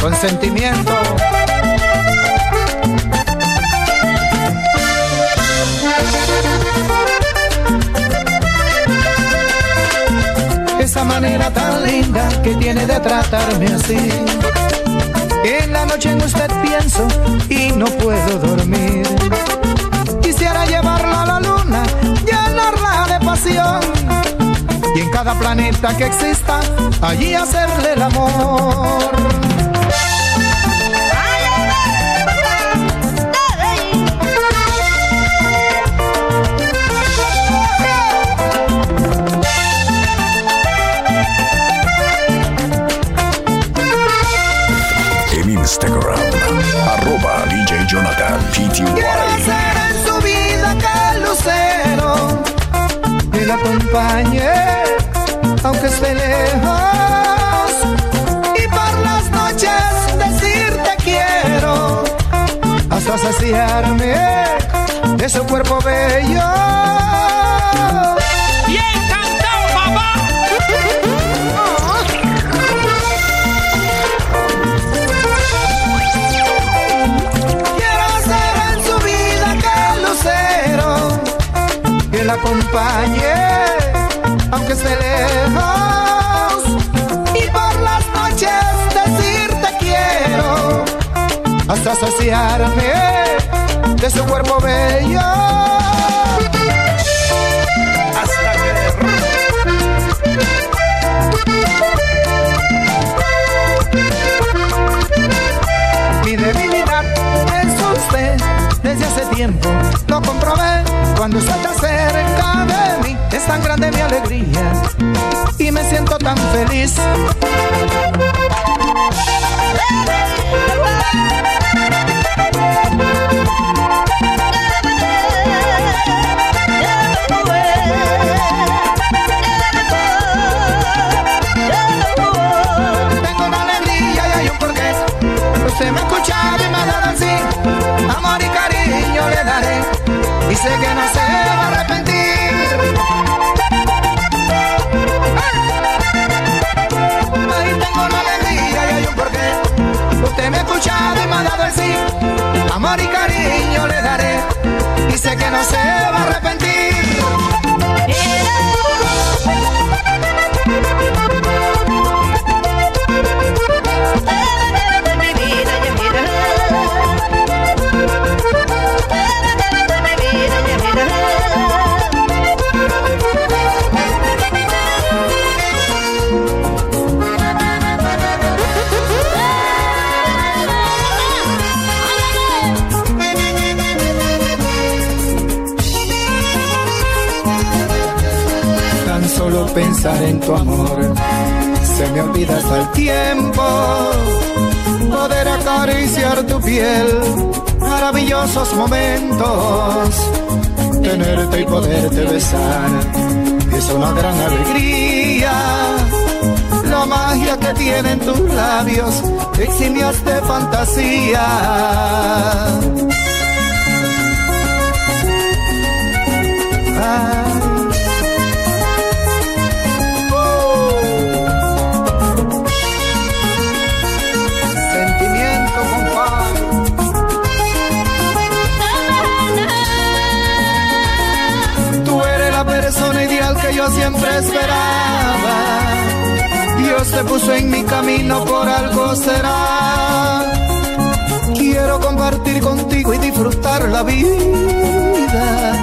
con sentimiento. Esa manera tan linda que tiene de tratarme así. En la noche en usted pienso y no puedo dormir. Quisiera llevarla a la luna, llenarla de pasión, y en cada planeta que exista, allí hacerle el amor. Instagram, arroba DjJonathanPty. Quiero ser en su vida que el lucero que la acompañe, aunque esté lejos. Y por las noches decirte quiero, hasta saciarme de su cuerpo bello. Bien cantado, papá. La acompañe, aunque esté lejos, y por las noches decirte quiero, hasta saciarme de su cuerpo bello. Hasta que vez, desde hace tiempo lo comprobé. Cuando estás cerca de mí, es tan grande mi alegría y me siento tan feliz. Usted me escucha y me ha dado así, amor y cariño le daré, y sé que no se va a arrepentir. Ahí tengo la alegría y hay un porqué. Usted me escucha y me ha dado así, amor y cariño le daré, y sé que no se va a arrepentir. Solo pensar en tu amor se me olvida hasta el tiempo. Poder acariciar tu piel, maravillosos momentos. Tenerte y poderte besar es una gran alegría. La magia que tienen tus labios, eximios de fantasía. Ah. Siempre esperaba, Dios te puso en mi camino, por algo será. Quiero compartir contigo y disfrutar la vida,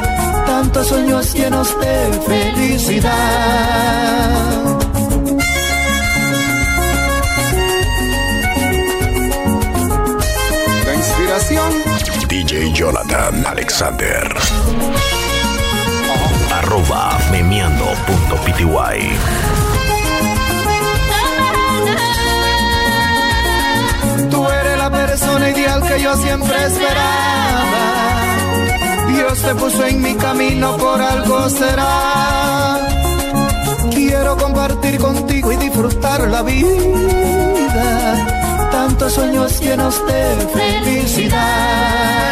tantos sueños llenos de felicidad. La inspiración, D J Jonathan Alexander. Arroba memeando punto p t y. Tú eres la persona ideal que yo siempre esperaba. Dios te puso en mi camino, por algo será. Quiero compartir contigo y disfrutar la vida, tantos sueños llenos de felicidad.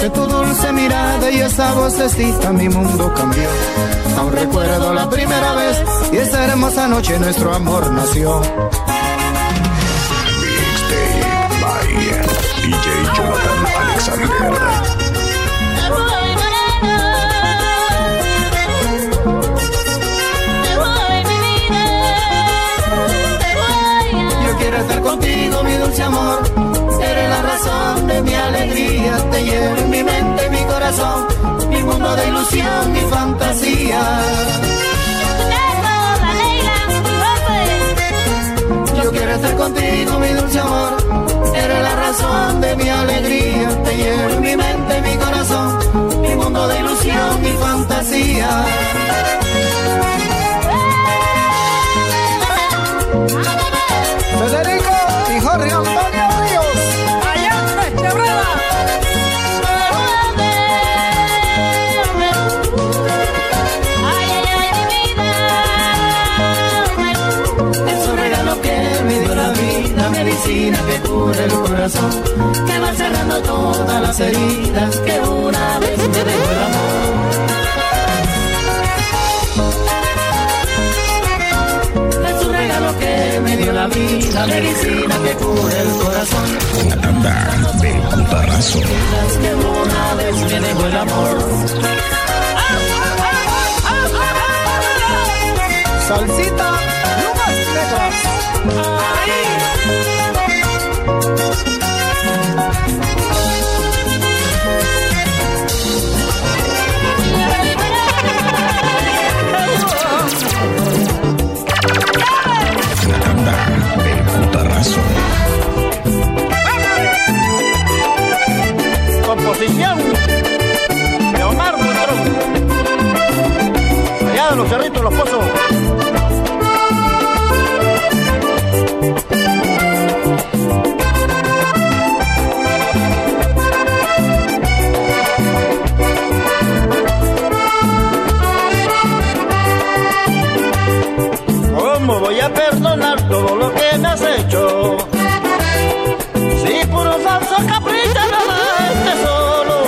De tu dulce mirada y esa vocecita mi mundo cambió. Aún recuerdo la primera vez y esa hermosa noche nuestro amor nació. Mixtape by D J Jonathan Alexander. Estar contigo, mi dulce amor, eres la razón de mi alegría. Te llevo en mi mente, mi corazón, mi mundo de ilusión, mi fantasía. Yo quiero estar contigo, mi dulce amor, eres la razón de mi alegría. Te llevo en mi mente, mi corazón, mi mundo de ilusión, mi fantasía. Federico y Jorge Antonio Ríos, allá en la quebrada. Ay, ay, ay, mi vida. Es un regalo que me dio la vida, medicina que cura el corazón, que va cerrando todas las heridas que una vez me dejó el amor. Que me dio la vida, medicina que cura el corazón. Una tanda de putarazo. Que una vez me dejó el amor. Salsita, no más letras. Ahí. composición de Omar Butrón, allá de los Cerritos, Los Pozos. ¿Cómo voy a perdonar todo lo que me has hecho? Si puro falso capricho me dejaste solo.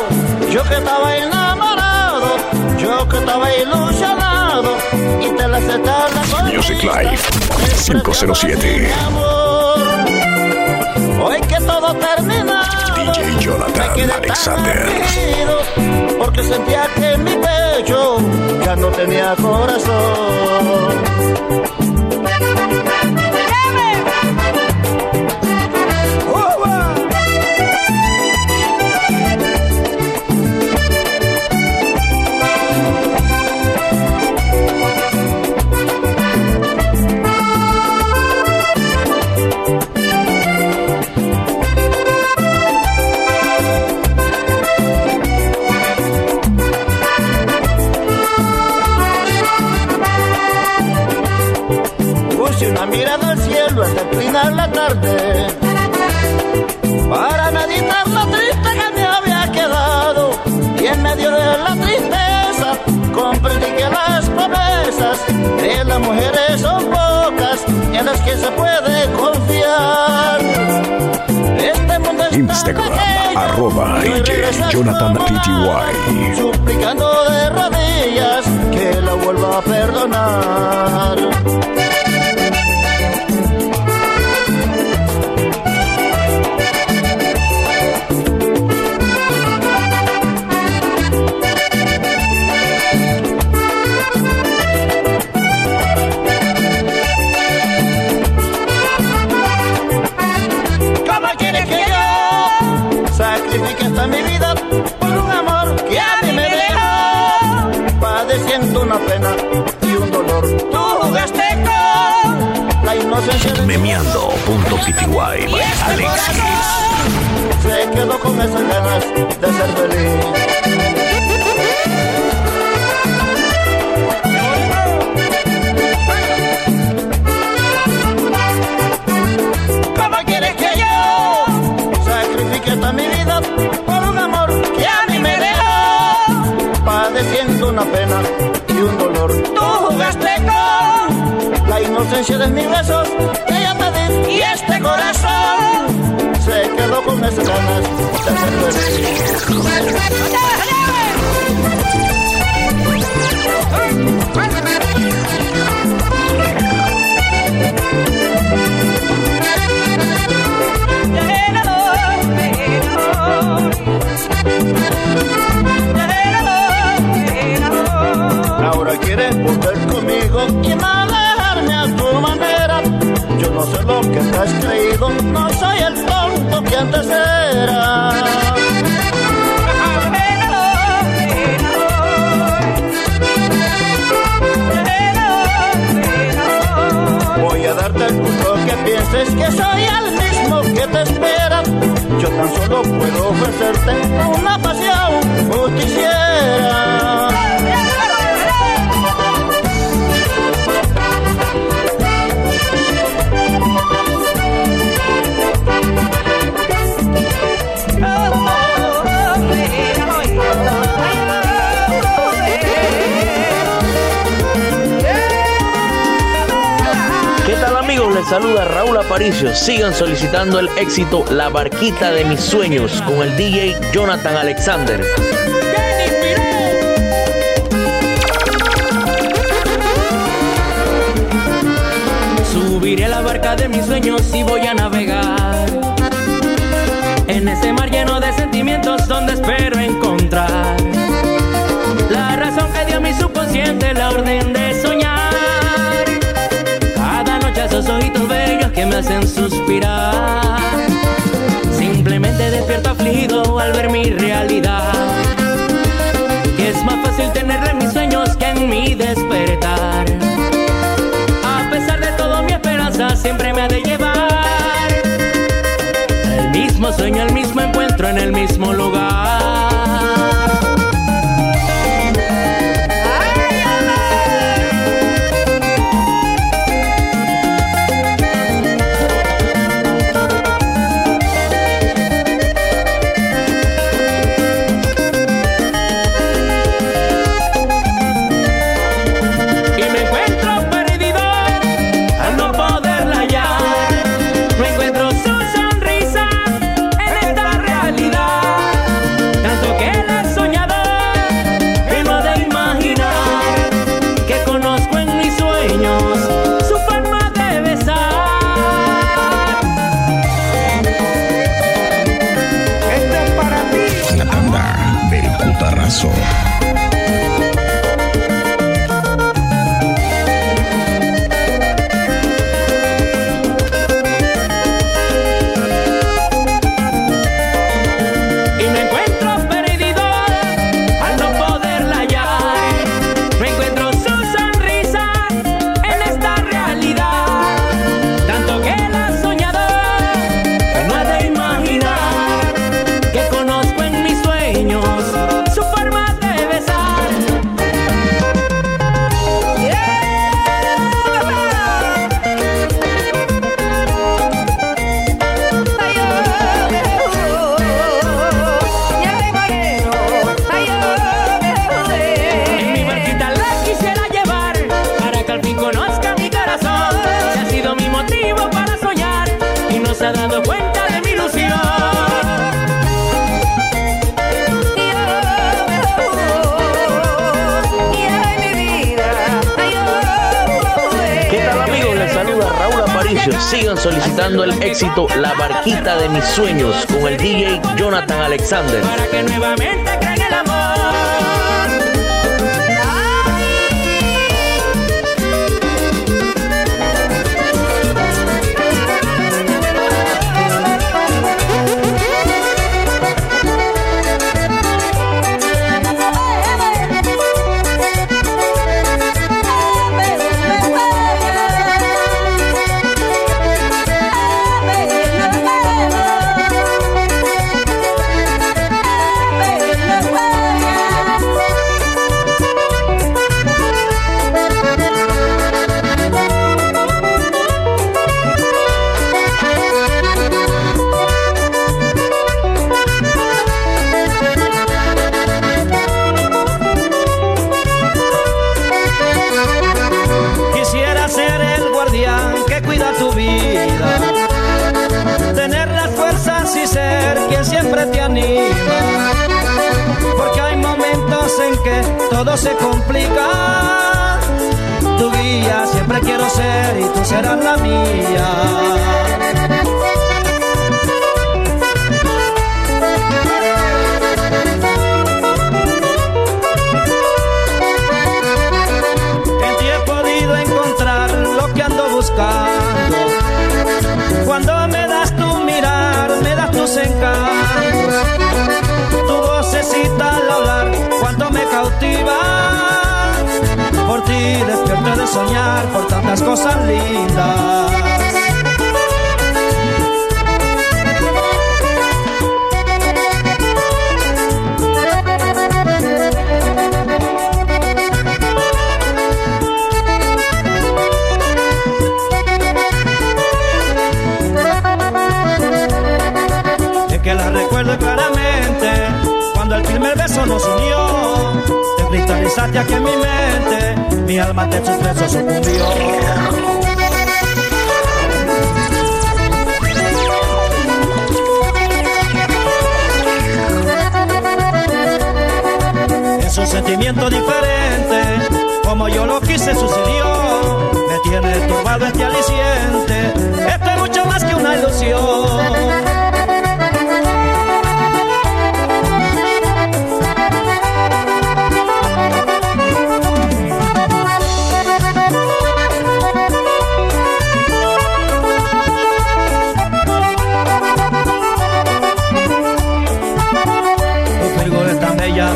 Yo que estaba enamorado, yo que estaba ilusionado, y te la aceptas la conquista. Music Life cinco cero siete. Hoy que todo terminado, D J Jonathan Alexander. Porque sentía que en mi pecho ya no tenía corazón. Una mirada al cielo hasta declinar la tarde, para meditar lo triste que me había quedado. Y en medio de la tristeza comprendí que las promesas de las mujeres son pocas en las que se puede confiar. Este mundo está Instagram, arroba DjJonathanPty, suplicando de rodillas que la vuelva a perdonar. Mi vida por un amor que a mí me dejó, padeciendo una pena y un dolor. Tú jugaste con la inocencia de Memeando.pty. Alexis se quedó con esas ganas de ser feliz. Una pena y un dolor. Tú jugaste con la inocencia de mis besos, que yo te di, y este corazón se quedó con esas ganas de ser. Ahora quieres volver conmigo y manejarme a tu manera. Yo no sé lo que te has creído, no soy el tonto que antes era. Voy a darte el gusto que pienses que soy el mismo que te espera. Yo tan solo puedo ofrecerte una pasión justiciera. Les saluda Raúl Aparicio. Sigan solicitando el éxito La Barquita de Mis Sueños con el D J Jonathan Alexander. Subiré a la barca de mis sueños y voy a navegar en ese mar lleno de sentimientos, donde espero encontrar la razón que dio mi subconsciente, la orden de soñar. Esos ojitos bellos que me hacen suspirar, simplemente despierto afligido al ver mi realidad. Y es más fácil tenerla en mis sueños que en mi despertar. A pesar de todo, mi esperanza siempre me ha de llevar el mismo sueño, el mismo encuentro en el mismo lugar. hora del putarazo. Sigan solicitando el éxito La Barquita de Mis Sueños con el D J Jonathan Alexander. Para que nuevamente crean el amor. Todo se complica, tu guía siempre quiero ser y tú serás la mía. En ti he podido encontrar lo que ando buscando. Cuando me das tu mirar, me das tus encantos. Tu vocecita al hablar, cuánto me cautiva. Por ti despierto de soñar, por tantas cosas lindas. Es que la recuerdo claramente. Cuando el primer beso nos unió, te cristalizaste aquí en mi mente, mi alma te sustrayó, sucumbió. Es un sentimiento diferente, como yo lo quise sucedió, me tiene turbado este aliciente, esto es mucho más que una ilusión.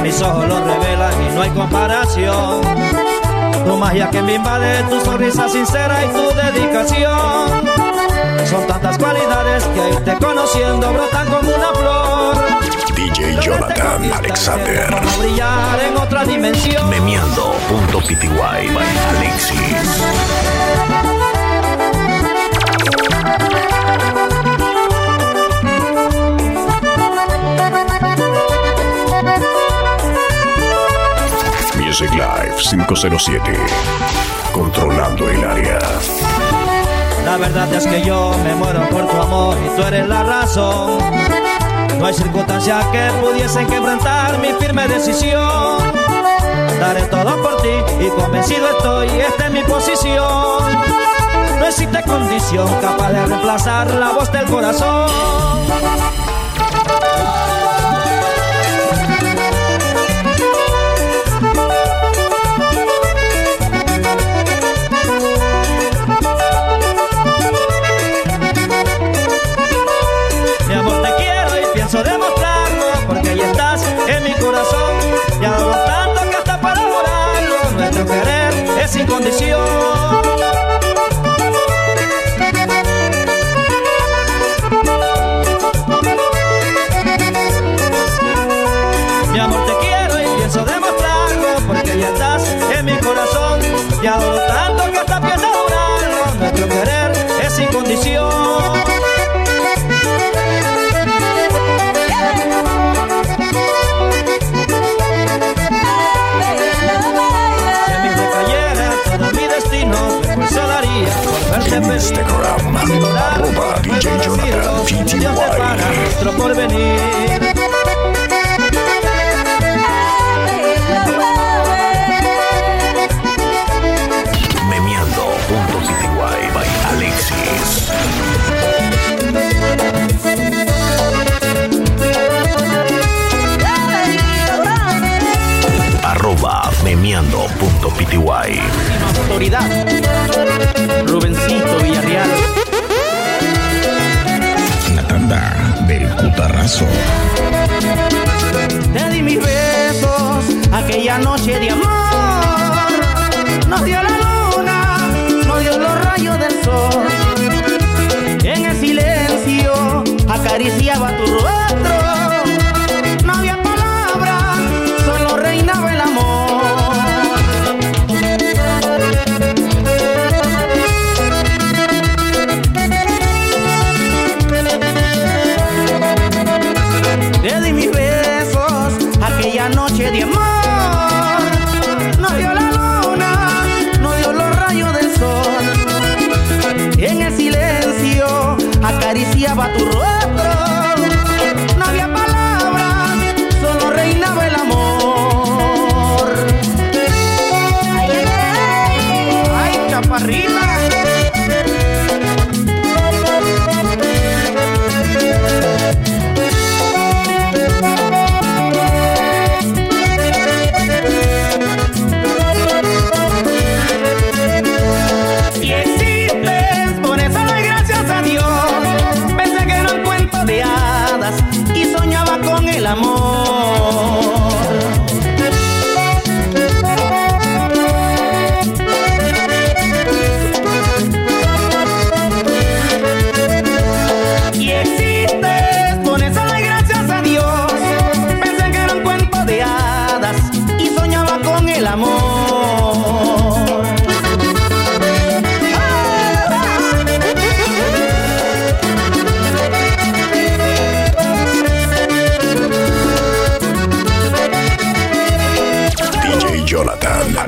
Mis ojos lo revelan y no hay comparación. Tu magia que me invade, tu sonrisa sincera y tu dedicación. Son tantas cualidades que a irte conociendo brotan como una flor. D J Jonathan Alexander. Vamos a brillar en otra dimensión. Memeando punto p t y by Alexis. Music Life cinco cero siete, controlando el área. La verdad es que yo me muero por tu amor y tú eres la razón. No hay circunstancia que pudiesen quebrantar mi firme decisión. Daré todo por ti y convencido estoy, esta es mi posición. No existe condición capaz de reemplazar la voz del corazón. corazón. Ya amamos tanto que hasta para morarnos, nuestro querer es sin condición. Mi amor, te quiero y pienso demostrarlo, porque ya estás en mi corazón. Ya adoro tanto que hasta pienso adorarlo, nuestro querer es sin condición. En Instagram, arroba DjJonathanPty. Nuestro porvenir. Memeando punto p t y by Alexis. Arroba Memeando punto p t y. Autoridad. Rubencito Villarreal. La tanda del Cutarrazo. Te di mis besos aquella noche de amor. Nos dio la luna, nos dio los rayos del sol. En el silencio acariciaba tu rostro. No había palabras, solo reinaba el amor. Noche de amor, nos dio la luna, nos dio los rayos del sol. En el silencio acariciaba tu rostro. No había palabras, solo reinaba el amor. Ay, chaparrita.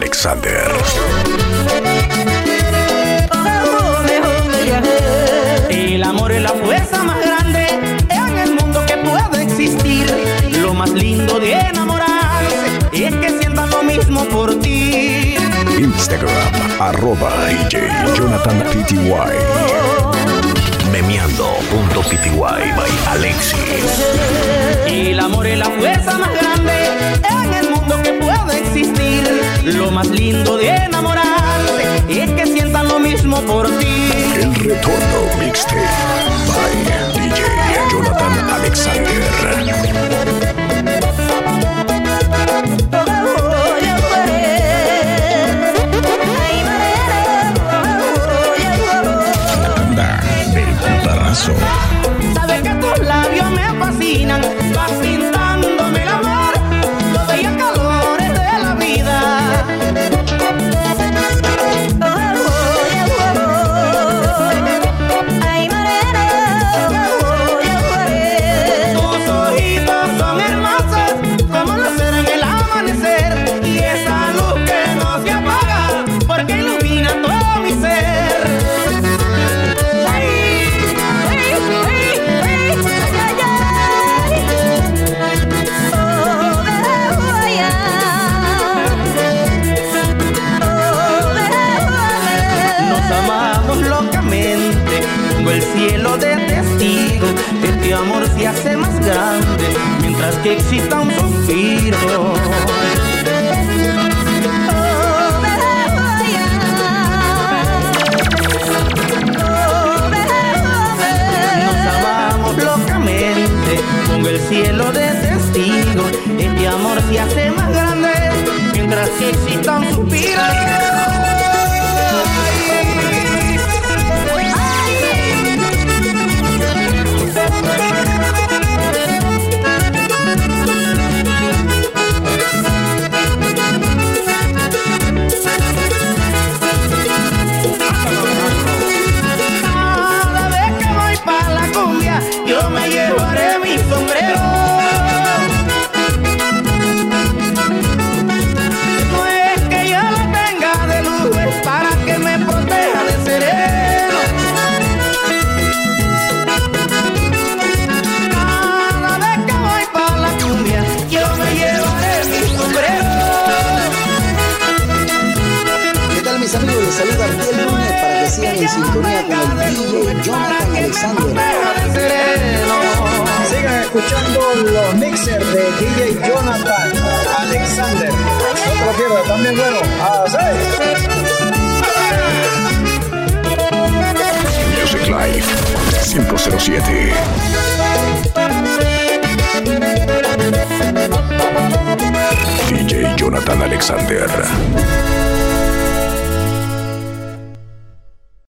Alexander. El amor es la fuerza más grande en el mundo que puede existir. Lo más lindo de enamorarse es que sientan lo mismo por ti. Instagram, arroba DjJonathanPty. Memeando punto p t y by Alexis. El amor es la fuerza más grande en el mundo que puede existir. Lo más lindo de enamorarse es que sientan lo mismo por ti. El retorno mixtape by DjJonathan Alexander. Sabes que tus labios me fascinan, vas pintándome el amor, los bellos calores de la vida. Tus ojitos Jonathan Alexander. Sigan escuchando los mixers de D J Jonathan Alexander. No te lo pierdas, también bueno. Music Life cinco cero siete. D J Jonathan Alexander.